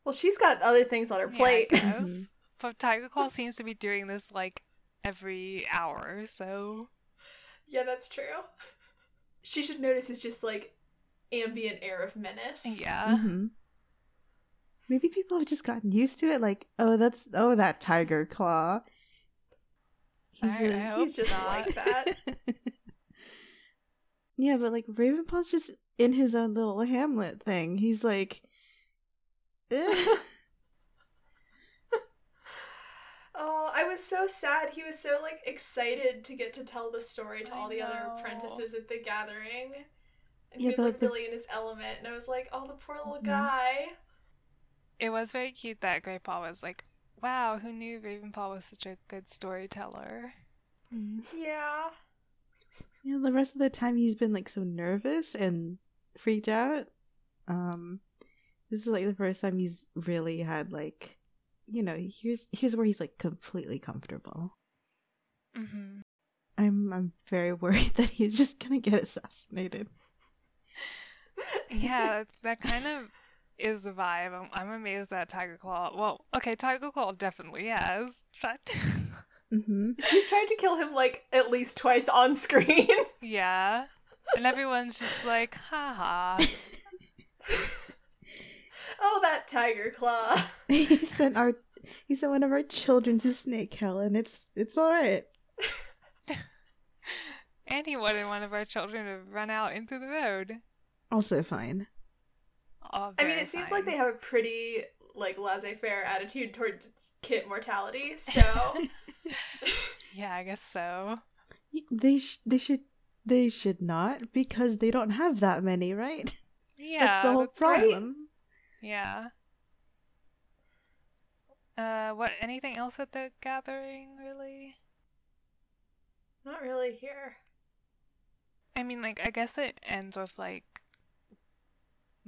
Well, she's got other things on her plate. Yeah, I guess. But Tigerclaw seems to be doing this like every hour, so... Yeah, that's true. She should notice it's just like ambient air of menace. Yeah. Mm-hmm. Maybe people have just gotten used to it, like, oh, that's, oh, that Tigerclaw. He's, I, a, I he's just not. Like that. Yeah, but, like, Ravenpaw's just in his own little Hamlet thing. He's like, eh. Oh, I was so sad. He was so, like, excited to get to tell the story to I all the know. Other apprentices at the gathering. And yeah, he was, like, the... really in his element. And I was like, oh, the poor little mm-hmm. guy. It was very cute that Graypaw was like, wow, who knew Ravenpaw was such a good storyteller? Mm-hmm. Yeah. Yeah, the rest of the time he's been, like, so nervous and freaked out. Um, this is, like, the first time he's really had, like, you know, here's here's where he's, like, completely comfortable. Mm-hmm. I'm, I'm very worried that he's just gonna get assassinated. Yeah, that kind of... is the vibe. I'm, I'm amazed that Tigerclaw... Well, okay, Tigerclaw definitely has tried to... mm-hmm. He's tried to kill him, like, at least twice on screen. Yeah. And everyone's just like, ha ha. Oh, that Tigerclaw. He sent our... He sent one of our children to snake hell, and it's, it's alright. And he wanted one of our children to run out into the road. Also fine. Oh, I mean, it fine. Seems like they have a pretty, like, laissez-faire attitude toward kit mortality, so... Yeah, I guess so. They sh- they should they should not, because they don't have that many, right? Yeah. That's the whole that's problem. Right. Yeah. Uh, what, anything else at the gathering, really? Not really here. I mean, like, I guess it ends with, like,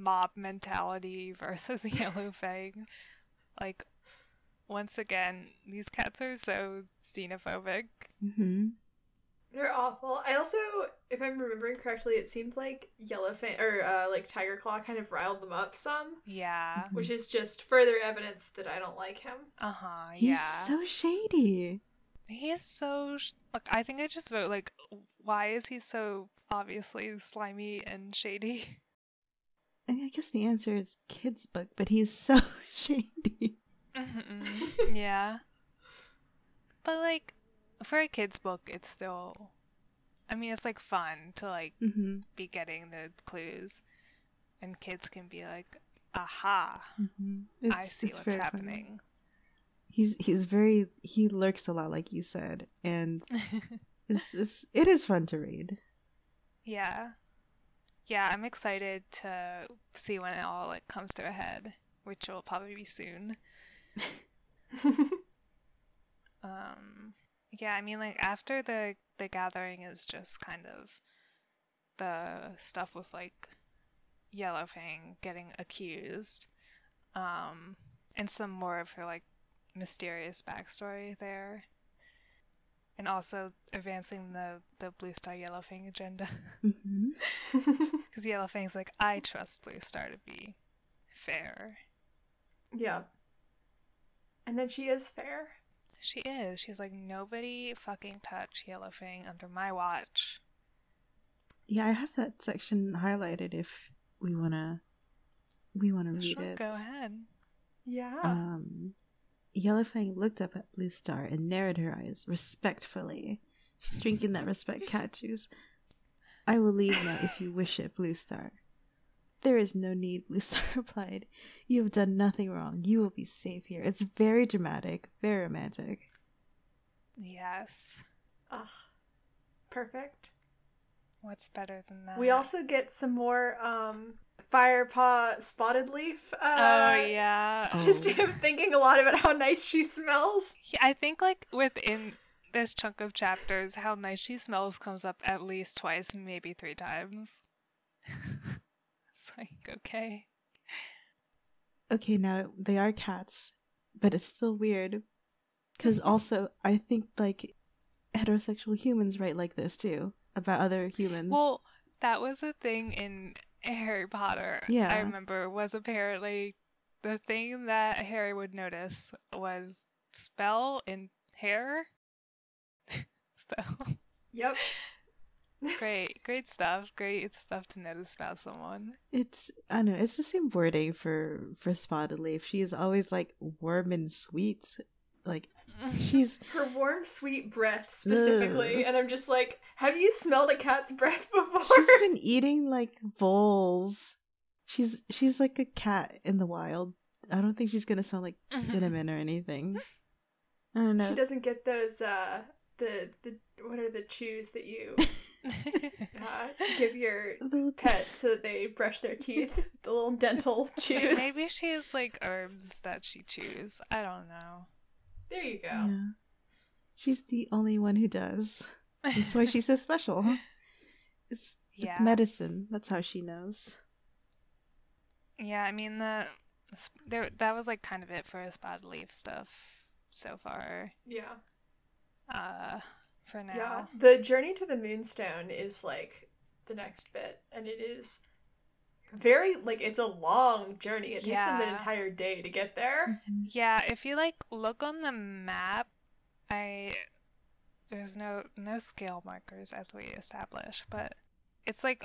mob mentality versus Yellowfang. Like, once again, these cats are so xenophobic. Mm-hmm. They're awful. I also, if I'm remembering correctly, it seemed like Yellowfang or uh, like Tigerclaw kind of riled them up some. Yeah. Which is just further evidence that I don't like him. Uh huh. Yeah. He's so shady. He is so. Sh- Look, I think I just wrote like, why is he so obviously slimy and shady? I guess the answer is kids' book, but he's so shady. Mm-mm. Yeah. But, like, for a kids' book, it's still... I mean, it's, like, fun to, like, mm-hmm. be getting the clues. And kids can be like, aha, mm-hmm. I see what's happening. Funny. He's he's very... He lurks a lot, like you said. And it's, it's, it is fun to read. Yeah. Yeah, I'm excited to see when it all like comes to a head, which will probably be soon. um, yeah, I mean, like after the the gathering is just kind of the stuff with like Yellowfang getting accused, um, and some more of her like mysterious backstory there, and also advancing the the Bluestar Yellowfang agenda. Because mm-hmm. Yellowfang's like, I trust Bluestar to be fair. Yeah. And then she is fair. She is. She's like, nobody fucking touch Yellowfang under my watch. Yeah, I have that section highlighted if we wanna we wanna read sure, it. Go ahead. Yeah. Um, Yellowfang looked up at Bluestar and narrowed her eyes respectfully. She's drinking that respect cat juice. I will leave now if you wish it, Bluestar. There is no need, Bluestar replied. You have done nothing wrong. You will be safe here. It's very dramatic, very romantic. Yes. Ugh. Perfect. What's better than that? We also get some more um, Firepaw Spottedleaf. Uh, oh, yeah. Just oh. him thinking a lot about how nice she smells. Yeah, I think, like, within this chunk of chapters, how nice she smells comes up at least twice, maybe three times. It's like, okay. Okay, now, they are cats, but it's still weird. Because also, I think, like, heterosexual humans write like this, too. About other humans. Well, that was a thing in Harry Potter. Yeah, I remember was apparently the thing that Harry would notice was smell in hair. So, yep. great, great stuff. Great stuff to notice about someone. It's I don't know. It's the same wording for for Spottedleaf. She is always like warm and sweet. Like she's her warm sweet breath specifically. Ugh. And I'm just like, have you smelled a cat's breath before? She's been eating like voles. She's she's like a cat in the wild. I don't think she's gonna smell like mm-hmm. cinnamon or anything. I don't know. She doesn't get those uh the the what are the chews that you uh, give your pet so that they brush their teeth? The little dental chews. Maybe she has like herbs that she chews. I don't know. There you go. Yeah. She's the only one who does. That's why she's so special. It's yeah. it's medicine. That's how she knows. Yeah, I mean the there that was like kind of it for Spottedleaf stuff so far. Yeah. Uh, for now. Yeah. The journey to the Moonstone is like the next bit, and it is very like it's a long journey. It yeah. takes them an entire day to get there. Yeah, if you like look on the map, I there's no no scale markers as we established, but it's like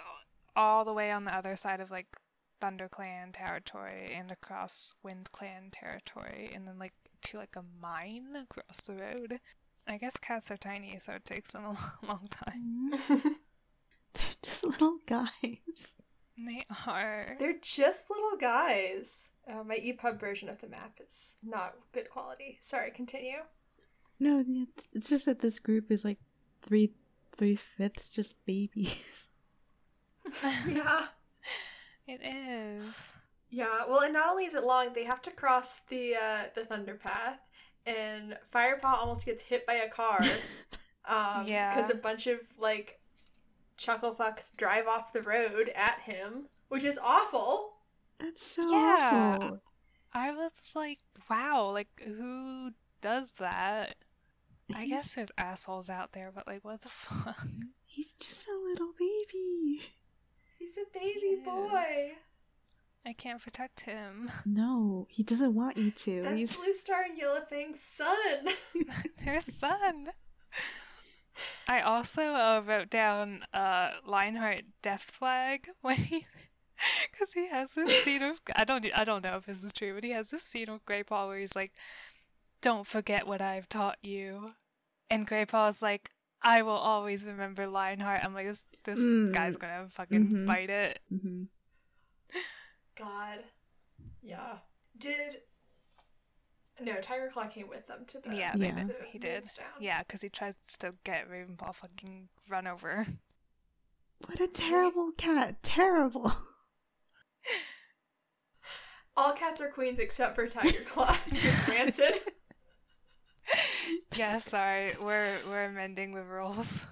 all the way on the other side of like ThunderClan territory and across WindClan territory, and then like to like a mine across the road. I guess cats are tiny, so it takes them a long time. They're just little guys. They are. They're just little guys. Oh, my E P U B version of the map is not good quality. Sorry, continue. No, it's just that this group is like three, three-fifths just babies. Yeah. It is. Yeah, well, and not only is it long, they have to cross the uh, the Thunderpath, and Firepaw almost gets hit by a car. um, yeah. Because a bunch of, like, Chucklefucks drive off the road at him, which is awful. That's so yeah. awful. I was like, wow, like, who does that? He's... I guess there's assholes out there, but like, what the fuck? He's just a little baby. He's a baby he boy. I can't protect him. No, he doesn't want you to. That's He's... Bluestar and Yellowfang's son. Their son. I also uh, wrote down uh, Lionheart death flag when he, because he has this scene of I don't I don't know if this is true, but he has this scene with Graypaw where he's like, "Don't forget what I've taught you," and Graypaw's like, "I will always remember Lionheart." I'm like, this this mm. guy's gonna fucking mm-hmm. bite it. Mm-hmm. God, yeah. Did. No, Tigerclaw came with them to the... Yeah, they yeah. Did. he did. Down. Yeah, because he tried to get Ravenpaw fucking run over. What a terrible cat. Terrible. All cats are queens except for Tigerclaw. He's rancid. Yeah, sorry. We're, we're amending the rules.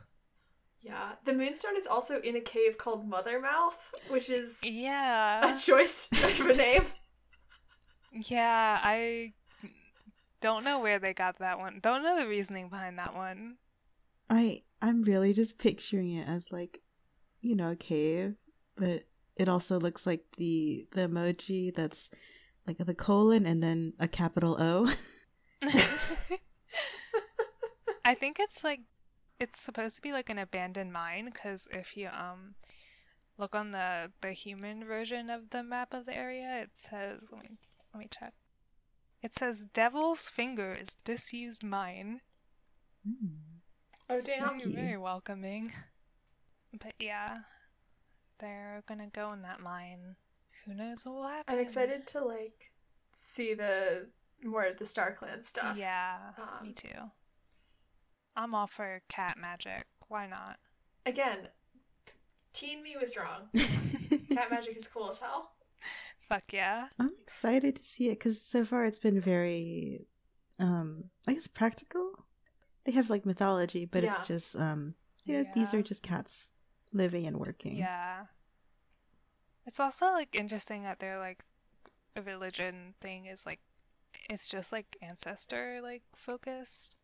Yeah. The Moonstone is also in a cave called Mother Mouth, which is yeah. a choice of a name. Yeah, I don't know where they got that one. Don't know the reasoning behind that one. I, I'm really just picturing it as, like, you know, a cave, but it also looks like the, the emoji that's, like, the colon and then a capital O. I think it's, like, it's supposed to be like an abandoned mine, because if you um look on the, the human version of the map of the area, it says, let me let me check. It says Devil's Finger is disused mine. Mm. Oh damn! Very, very welcoming. But yeah, they're gonna go in that mine. Who knows what will happen? I'm excited to like see the more of the StarClan stuff. Yeah, um, me too. I'm all for cat magic. Why not? Again, teen me was wrong. Cat magic is cool as hell. Fuck yeah. I'm excited to see it because so far it's been very, um, I guess, practical. They have, like, mythology, but yeah. it's just, um, you know, yeah. these are just cats living and working. Yeah. It's also, like, interesting that they're, like, a religion thing is, like, it's just, like, ancestor, like, focused.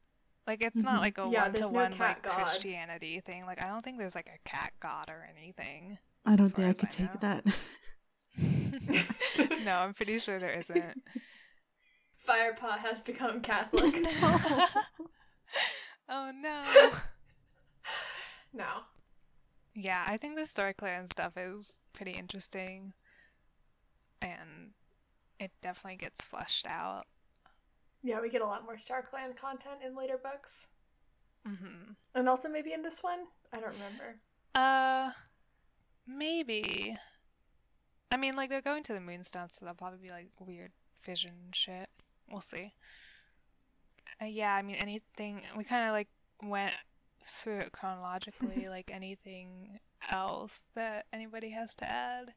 Like, it's not, like, a yeah, one-to-one, no like, god. Christianity thing. Like, I don't think there's, like, a cat god or anything. I don't think I could I take that. No, I'm pretty sure there isn't. Firepaw has become Catholic. No. Oh, no. No. Yeah, I think the StarClan stuff is pretty interesting. And it definitely gets fleshed out. Yeah, we get a lot more StarClan content in later books. Mm-hmm. And also maybe in this one? I don't remember. Uh, maybe. I mean, like, they're going to the Moonstone, so they'll probably be, like, weird vision shit. We'll see. Uh, yeah, I mean, anything... We kind of, like, went through it chronologically. Like, anything else that anybody has to add?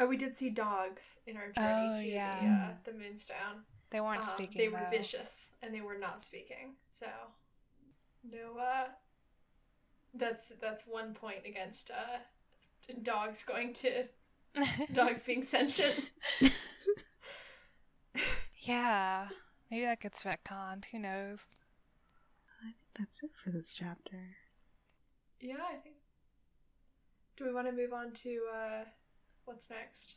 Oh, we did see dogs in our journey oh, to yeah. the, uh, the Moonstone. They weren't um, speaking, They were though. vicious, and they were not speaking. So, no, uh, that's that's one point against uh, dogs going to, dogs being sentient. Yeah, maybe that gets retconned, who knows? I think that's it for this chapter. Yeah, I think. Do we want to move on to... Uh, What's next?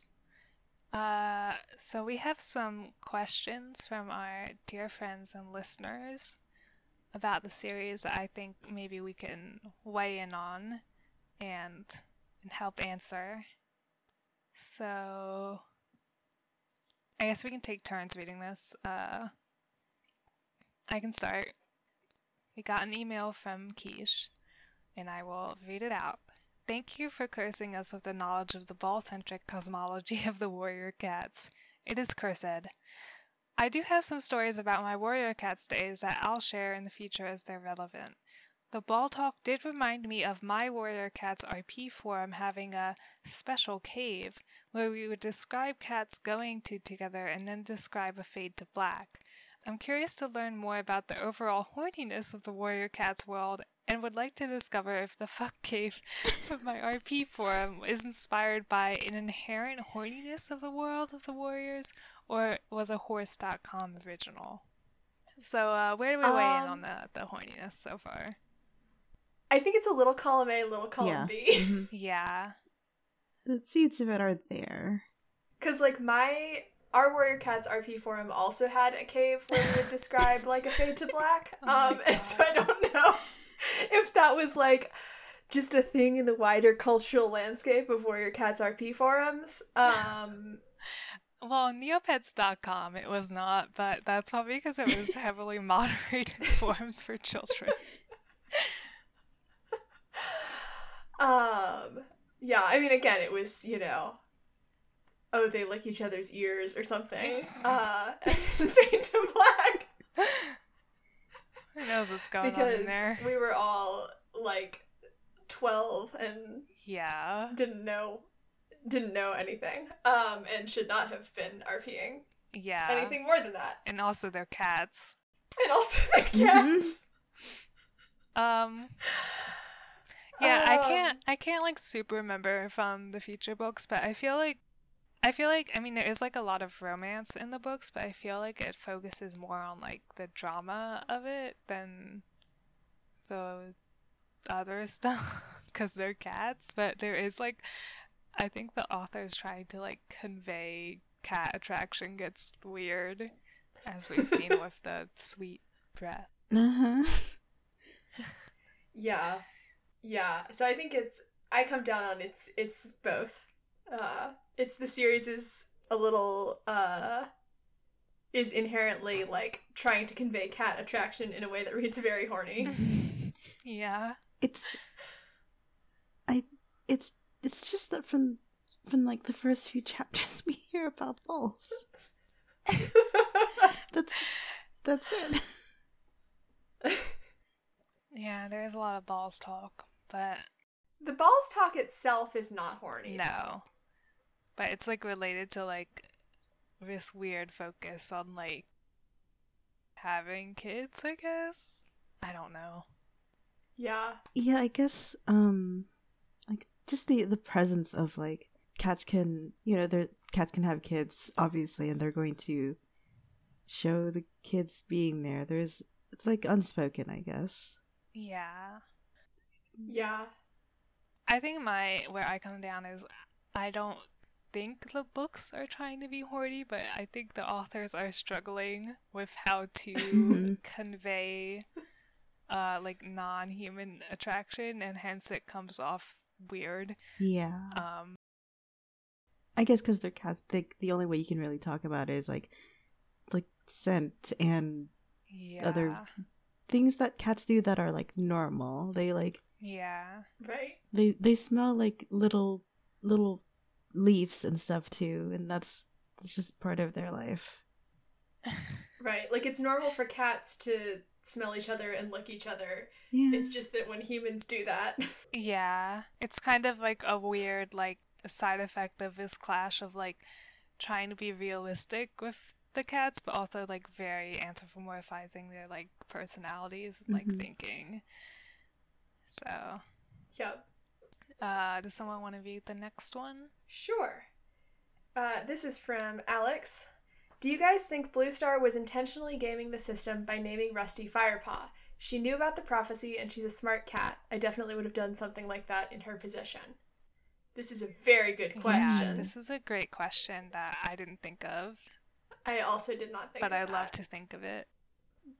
Uh, so we have some questions from our dear friends and listeners about the series that I think maybe we can weigh in on and, and help answer. So I guess we can take turns reading this. Uh, I can start. We got an email from Keish, and I will read it out. Thank you for cursing us with the knowledge of the ball-centric cosmology of the Warrior Cats. It is cursed. I do have some stories about my Warrior Cats days that I'll share in the future as they're relevant. The ball talk did remind me of my Warrior Cats R P forum having a special cave, where we would describe cats going to together and then describe a fade to black. I'm curious to learn more about the overall horniness of the Warrior Cats world and would like to discover if the fuck cave of my R P forum is inspired by an inherent horniness of the world of the Warriors, or was a horse dot com original. So uh, where do we weigh um, in on the, the horniness so far? I think it's a little column A, a little column yeah. B. Mm-hmm. Yeah. The seeds of it are there. Because, like, my... Our Warrior Cats R P forum also had a cave where we would describe, like, a fade to black. Um, oh, and so I don't know if that was, like, just a thing in the wider cultural landscape of Warrior Cats R P forums. Um, well, neopets dot com it was not, but that's probably because it was heavily moderated forums for children. um, yeah, I mean, again, it was, you know... Oh, they lick each other's ears or something. Uh, and fade to black. Who knows what's going because on in there? Because we were all, like, twelve and yeah, didn't know didn't know anything. Um, and should not have been RPing. Yeah, anything more than that. And also, they're cats. And also, they're cats. Mm-hmm. Um, yeah, um, I can't. I can't like super remember from the future books, but I feel like, I feel like. I mean, there is like a lot of romance in the books, but I feel like it focuses more on like the drama of it than the other stuff because they're cats. But there is like, I think the author's trying to like convey cat attraction gets weird, as we've seen with the sweet breath. Uh-huh. yeah yeah so I think it's I come down on it's it's both uh it's the series is a little uh is inherently like trying to convey cat attraction in a way that reads very horny. yeah it's I it's it's just that from from like the first few chapters we hear about balls. that's that's it Yeah, there is a lot of balls talk, but the balls talk itself is not horny. No, but it's like related to like this weird focus on like having kids, I guess. I don't know. Yeah. Yeah, I guess um like just the the presence of like cats can, you know, their cats can have kids obviously, and they're going to show the kids being there. There's it's like unspoken, I guess. Yeah. Yeah. I think my, where I come down is I don't think the books are trying to be horny, but I think the authors are struggling with how to convey uh, like non-human attraction, and hence it comes off weird. Yeah. Um, I guess because they're cats, they, the only way you can really talk about it is like, like scent and yeah. other things that cats do that are like normal. They like yeah right they they smell like little little leaves and stuff too, and that's that's just part of their life. Right, like it's normal for cats to smell each other and lick each other. Yeah. It's just that when humans do that, yeah it's kind of like a weird like side effect of this clash of like trying to be realistic with the cats, but also like very anthropomorphizing their like personalities and like mm-hmm. thinking. So yep. Uh does someone want to read the next one? Sure. Uh this is from Alex. Do you guys think Bluestar was intentionally gaming the system by naming Rusty Firepaw? She knew about the prophecy and she's a smart cat. I definitely would have done something like that in her position. This is a very good question. Yeah, this is a great question that I didn't think of. I also did not think of it. But I love to think of it.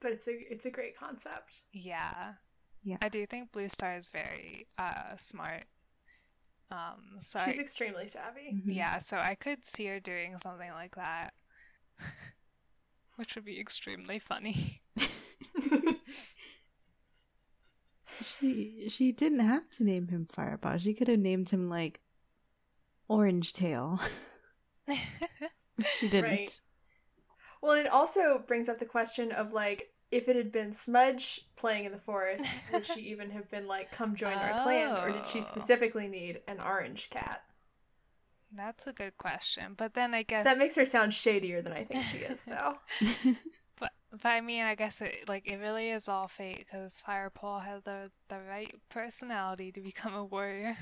But it's a it's a great concept. Yeah. Yeah. I do think Bluestar is very uh, smart. Um, so She's I, extremely savvy. Yeah, so I could see her doing something like that. Which would be extremely funny. she she didn't have to name him Firepaw. She could have named him like Orange Tail. She didn't. Right. Well, it also brings up the question of, like, if it had been Smudge playing in the forest, would she even have been like, come join oh. our clan? Or did she specifically need an orange cat? That's a good question. But then I guess... That makes her sound shadier than I think she is, though. but, but I mean, I guess it like it really is all fate, because Firepaw had the, the right personality to become a warrior.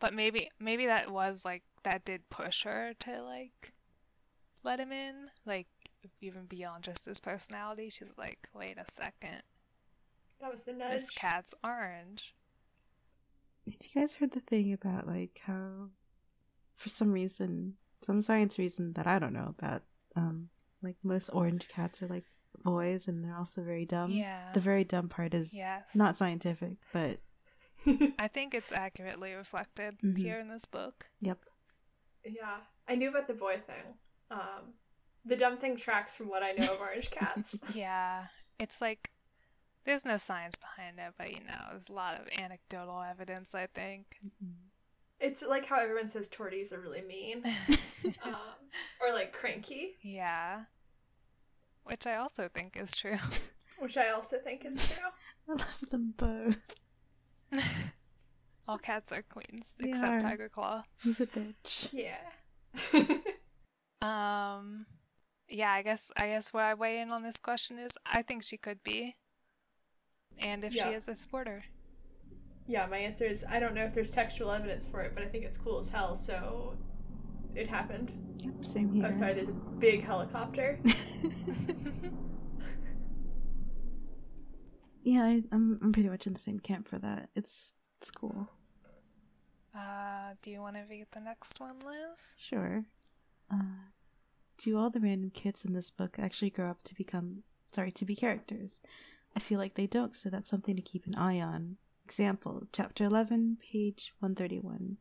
But maybe maybe that was, like, that did push her to, like... let him in, like even beyond just his personality. She's like, wait a second, that was the nudge. This cat's orange. Have you guys heard the thing about like how for some reason, some science reason that I don't know about, um like most orange cats are like boys and they're also very dumb? Yeah, the very dumb part is yes. not scientific, but I think it's accurately reflected mm-hmm. here in this book. Yep. Yeah, I knew about the boy thing. Um, the dumb thing tracks from what I know of orange cats. Yeah, it's like, there's no science behind it, but you know, there's a lot of anecdotal evidence, I think. It's like how everyone says torties are really mean. um, or like cranky. Yeah. Which I also think is true. Which I also think is true. I love them both. All cats are queens, they except are. Tigerclaw. He's a bitch. Yeah. Um, yeah, I guess, I guess where I weigh in on this question is I think she could be. and if yeah. she is a supporter. Yeah, my answer is I don't know if there's textual evidence for it, but I think it's cool as hell, so it happened. Yep, same here. Oh, sorry, there's a big helicopter. Yeah, I, I'm, I'm pretty much in the same camp for that. It's it's cool. Uh, do you want to read the next one, Liz? Sure. Uh, do all the random kids in this book actually grow up to become, sorry, to be characters? I feel like they don't, so that's something to keep an eye on. Example, chapter eleven, page one thirty-one.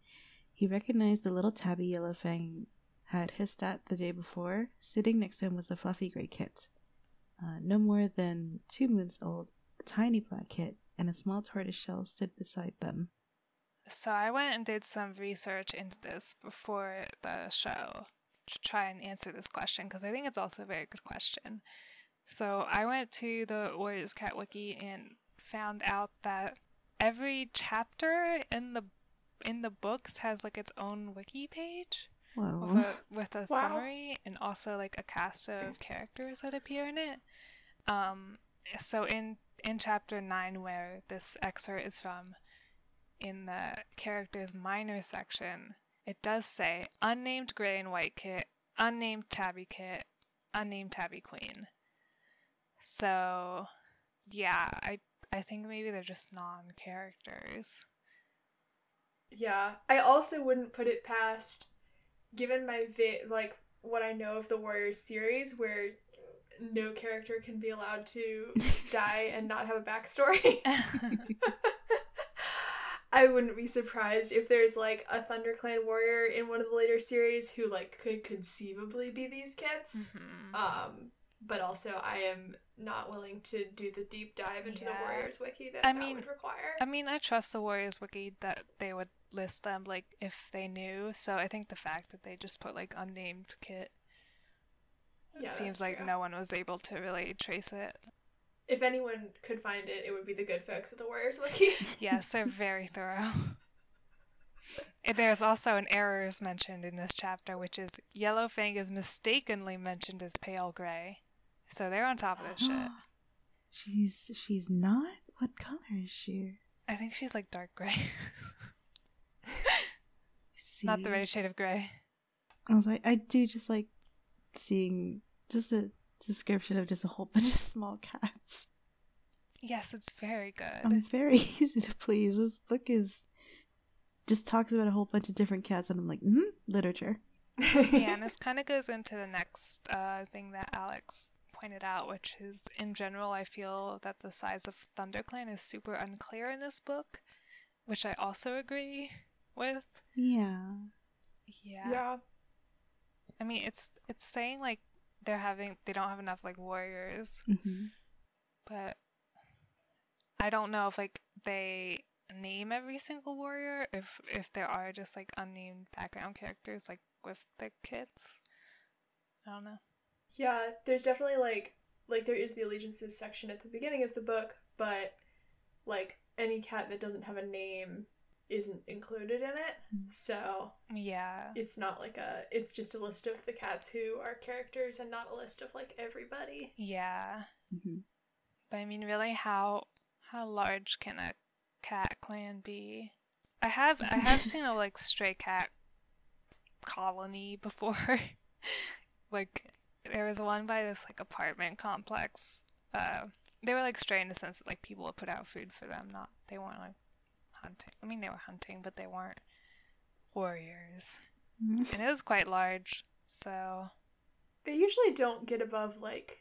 He recognized the little tabby Yellowfang had hissed at the day before. Sitting next to him was a fluffy gray kit. Uh, no more than two months old, a tiny black kit, and a small tortoiseshell stood beside them. So I went and did some research into this before the show to try and answer this question, because I think it's also a very good question. So I went to the Warrior Cat Wiki and found out that every chapter in the in the books has like its own wiki page with a, with a wow. summary and also like a cast of characters that appear in it. Um, so in, in chapter nine, where this excerpt is from, in the characters minor section, it does say unnamed gray and white kit, unnamed tabby kit, unnamed tabby queen. So, yeah, I I think maybe they're just non-characters. Yeah, I also wouldn't put it past, given my vi- like what I know of the Warriors series, where no character can be allowed to die and not have a backstory. I wouldn't be surprised if there's like a ThunderClan warrior in one of the later series who like could conceivably be these kids. Mm-hmm. Um, but also I am not willing to do the deep dive into yeah. the Warriors Wiki that I that mean, would require. I mean, I trust the Warriors Wiki that they would list them, like, if they knew, so I think the fact that they just put, like, unnamed kit yeah, seems like true. No one was able to really trace it. If anyone could find it, it would be the good folks at the Warriors Wiki. Yes, they're very thorough. There's also an error mentioned in this chapter, which is Yellowfang is mistakenly mentioned as pale gray. So they're on top of this shit. She's she's not? What color is she? I think she's like dark gray. See? Not the right shade of gray. I was like, I do just like seeing just a description of just a whole bunch of small cats. Yes, it's very good. I'm very easy to please. This book is just talks about a whole bunch of different cats, and I'm like, mm-hmm, literature. Yeah, and this kind of goes into the next uh, thing that Alex pointed out, which is, in general, I feel that the size of ThunderClan is super unclear in this book, which I also agree with. Yeah. Yeah. Yeah. I mean, it's it's saying, like, they're having, they don't have enough, like, warriors, mm-hmm. but I don't know if, like, they name every single warrior, if if there are just, like, unnamed background characters, like, with the kids. I don't know. Yeah, there's definitely like like there is the allegiances section at the beginning of the book, but like any cat that doesn't have a name isn't included in it. So yeah, it's not like a it's just a list of the cats who are characters and not a list of like everybody. Yeah. Mm-hmm. But I mean, really, how how large can a cat clan be? I have I have seen a like stray cat colony before. Like, there was one by this like apartment complex. Uh, they were like stray in the sense that like people would put out food for them. Not they weren't like hunting. I mean, they were hunting, but they weren't warriors. Mm-hmm. And it was quite large. So they usually don't get above like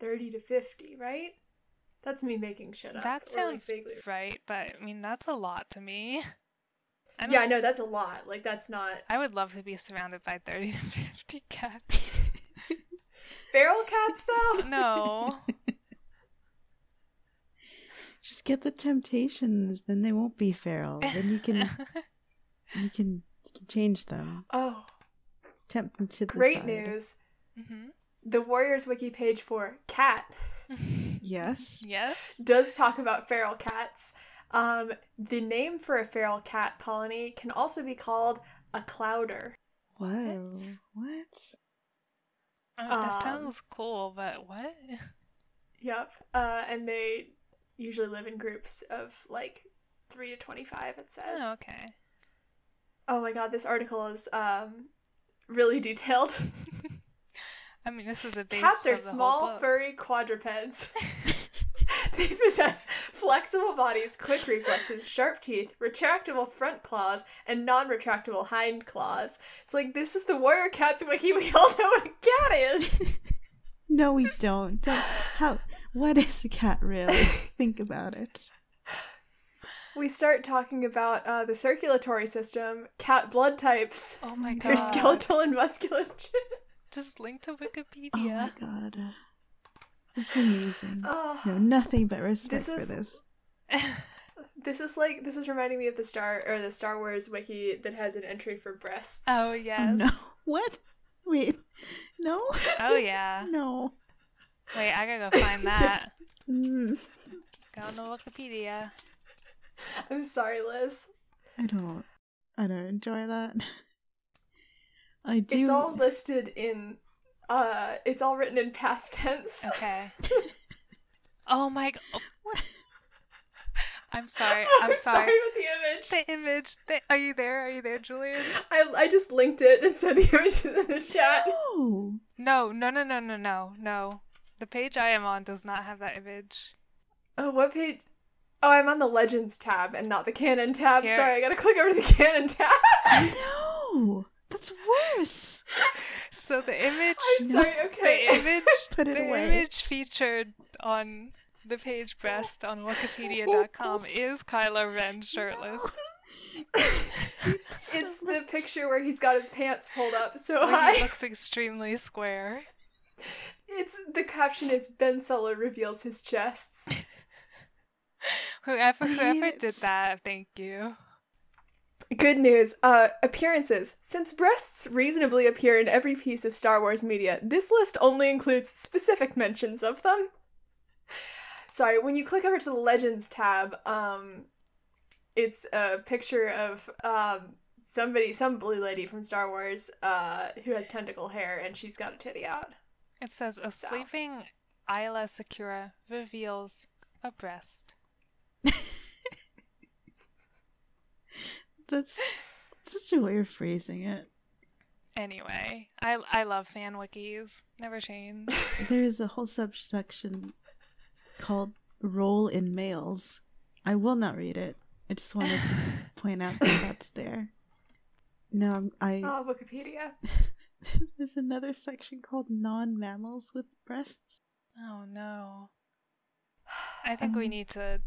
thirty to fifty, right? That's me making shit up. That sounds or, like, right, but I mean that's a lot to me. I yeah, no, that's a lot. Like, that's not... I would love to be surrounded by thirty to fifty cats. Feral cats, though? No. Just get the Temptations, then they won't be feral. Then you can... you, can you can change them. Oh. Tempt them to Great the side. Great news. Mm-hmm. The Warriors Wiki page for cat... yes. Yes. Does talk about feral cats. Um, the name for a feral cat colony can also be called a clouder. Whoa. What? Oh, that um, sounds cool, but what? Yep. Uh, and they usually live in groups of like three to twenty-five, it says. Oh, okay. Oh my god, this article is um really detailed. I mean, this is a base Cats are of the small, whole book. Furry quadrupeds. They possess flexible bodies, quick reflexes, sharp teeth, retractable front claws, and non-retractable hind claws. It's like, this is the Warrior Cats wiki. We all know what a cat is. No, we don't. don't. How? What is a cat, really? Think about it. We start talking about uh, the circulatory system, cat blood types. Oh my god. Their skeletal and musculoskeletal. Just link to Wikipedia. Oh my god. It's amazing. Oh, no, nothing but respect this is, for this. This is like this is reminding me of the Star or the Star Wars wiki that has an entry for breasts. Oh yes. Oh, no. What? Wait. No. Oh yeah. No. Wait, I gotta go find that. mm. Go on the Wikipedia. I'm sorry, Liz. I don't. I don't enjoy that. I do. It's all listed in. Uh, it's all written in past tense. Okay. Oh my! Oh. I'm sorry. I'm, I'm sorry. sorry with the image. The image. The, are you there? Are you there, Julian? I I just linked it and said the image is in the chat. No. No. No. No. No. No. No. No. The page I am on does not have that image. Oh, what page? Oh, I'm on the Legends tab and not the Canon tab. Here. Sorry, I gotta click over to the Canon tab. No. That's worse. So the image, I'm sorry, okay. the image, Put it the away. image featured on the page breast on Wikipedia dot com is Kylo Ren shirtless. It's so the much. picture where he's got his pants pulled up so well, high. He looks extremely square. It's the caption is Ben Solo reveals his chests. Whoever whoever it's... did that, thank you. Good news. Uh, appearances. Since breasts reasonably appear in every piece of Star Wars media, this list only includes specific mentions of them. Sorry, when you click over to the Legends tab, um, it's a picture of um, somebody, some blue lady from Star Wars uh, who has tentacle hair, and she's got a titty out. It says, a so. sleeping Isla Secura reveals a breast. That's such a way of phrasing it. Anyway, I I love fan wikis. Never change. There is a whole subsection called Role in Males. I will not read it. I just wanted to point out that that's there. No, I... Oh, Wikipedia. There's another section called Non-Mammals with Breasts. Oh, no. I think um, we need to...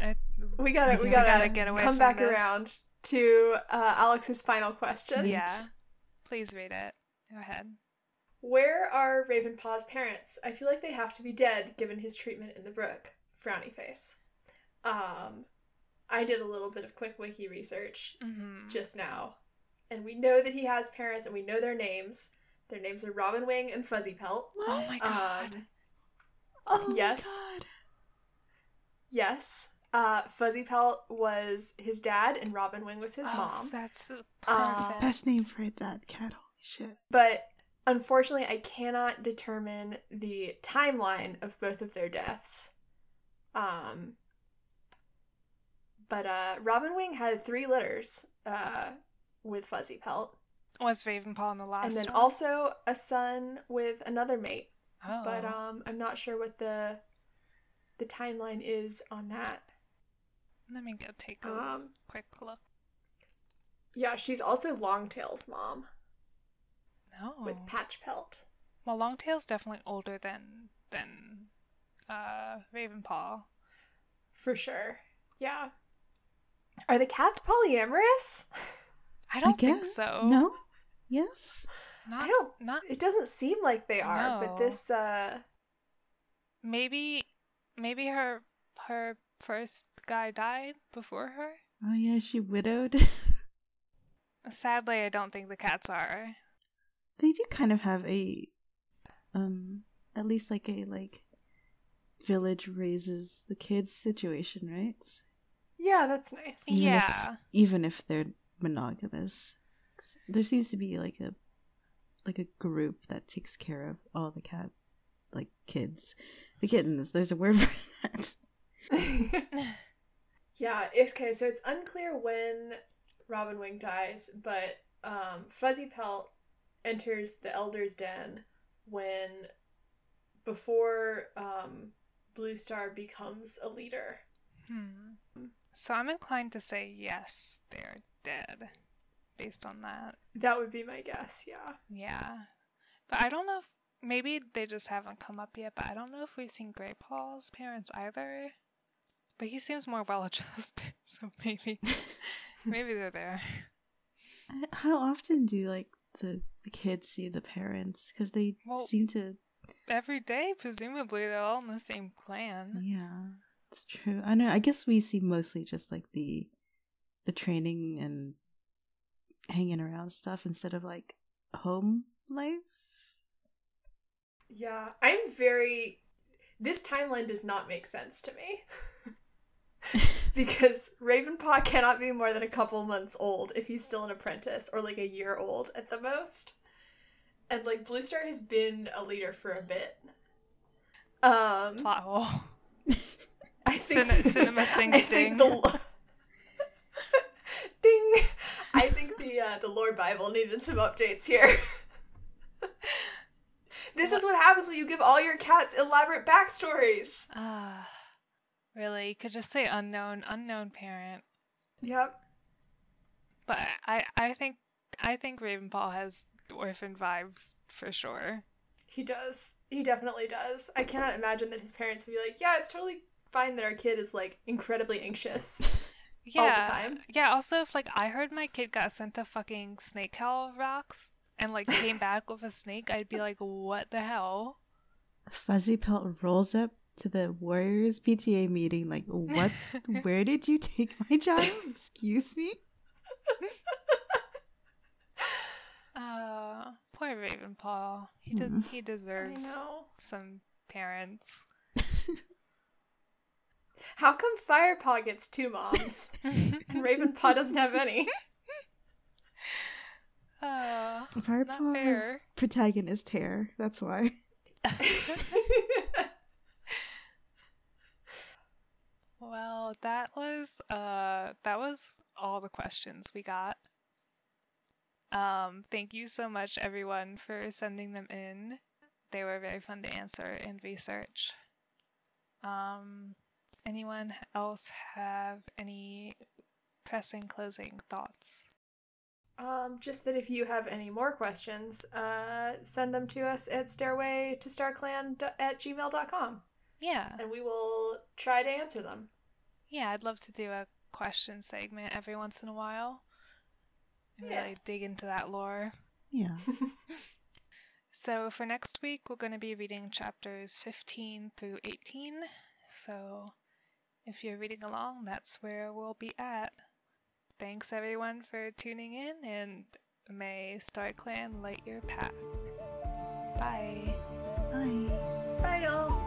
I, we gotta, we, we gotta, gotta get away come from back this. around. To uh, Alex's final question. Yeah. Please read it. Go ahead. Where are Ravenpaw's parents? I feel like they have to be dead, given his treatment in the brook. Frowny face. Um, I did a little bit of quick wiki research mm-hmm. just now. And we know that he has parents, and we know their names. Their names are Robinwing and Fuzzypelt. Oh my god. Um, oh yes. my god. Yes. Uh, Fuzzypelt was his dad, and Robinwing was his oh, mom. That's the uh, best name for a dad cat. Holy shit! But unfortunately, I cannot determine the timeline of both of their deaths. Um. But uh, Robinwing had three litters uh, with Fuzzypelt. Was Ravenpaw in the last? And then one? also a son with another mate. Oh. But um, I'm not sure what the the timeline is on that. Let me go take a um, quick look. Yeah, she's also Longtail's mom. No. With Patchpelt. Well, Longtail's definitely older than than uh, Ravenpaw. For sure. Yeah. Are the cats polyamorous? I don't I think so. No? Yes? Not, I don't... Not, it doesn't seem like they are, no. but this... Uh... Maybe... Maybe her... her... first guy died before her. Oh yeah, she widowed. Sadly, I don't think the cats are. They do kind of have a, um, at least like a like, village raises the kids situation, right? Yeah, that's nice. Even yeah, if, even if they're monogamous, there seems to be like a, like a group that takes care of all the cat, like kids, the kittens. There's a word for that. Yeah, it's okay, so it's unclear when Robinwing dies, but um, Fuzzypelt enters the Elder's Den when, before um, Bluestar becomes a leader. Hmm. So I'm inclined to say yes, they're dead, based on that. That would be my guess, yeah. Yeah. But I don't know if, maybe they just haven't come up yet, but I don't know if we've seen Graypaw's parents either. But he seems more well-adjusted, so maybe maybe they're there. How often do, like, the, the kids see the parents? Because they well, seem to... Every day, presumably, they're all in the same clan. Yeah, that's true. I don't know, I guess we see mostly just, like, the the training and hanging around stuff instead of, like, home life. Yeah, I'm very... This timeline does not make sense to me. Because Ravenpaw cannot be more than a couple months old if he's still an apprentice, or like a year old at the most. And like Bluestar has been a leader for a bit. Um, Plot hole. I think, Cin- cinema sings I ding. Think the, ding. I think the uh, the lore Bible needed some updates here. This is what happens when you give all your cats elaborate backstories. Ah, uh, really? You could just say unknown, unknown parent. Yep. But I, I think, I think Ravenpaw has orphan vibes for sure. He does. He definitely does. I cannot imagine that his parents would be like, "Yeah, it's totally fine that our kid is like incredibly anxious yeah. all the time." Yeah. Also, if like I heard my kid got sent to fucking Snake Hell Rocks. And, like, came back with a snake, I'd be like, what the hell? Fuzzypelt rolls up to the Warriors P T A meeting, like, what? Where did you take my child? Excuse me? Uh, poor Ravenpaw. He, de- mm. he deserves some parents. How come Firepaw gets two moms? And Ravenpaw doesn't have any. Uh, Firepaw has protagonist hair, that's why. Well, that was uh that was all the questions we got. Um, thank you so much everyone for sending them in. They were very fun to answer and research. Um, anyone else have any pressing closing thoughts? Um, just that if you have any more questions, uh, send them to us at stairway to starclan at gmail dot com. Yeah. And we will try to answer them. Yeah, I'd love to do a question segment every once in a while and yeah. really dig into that lore. Yeah. So for next week, we're going to be reading chapters fifteen through eighteen. So if you're reading along, that's where we'll be at. Thanks everyone for tuning in, and may StarClan light your path. Bye. Bye. Bye y'all.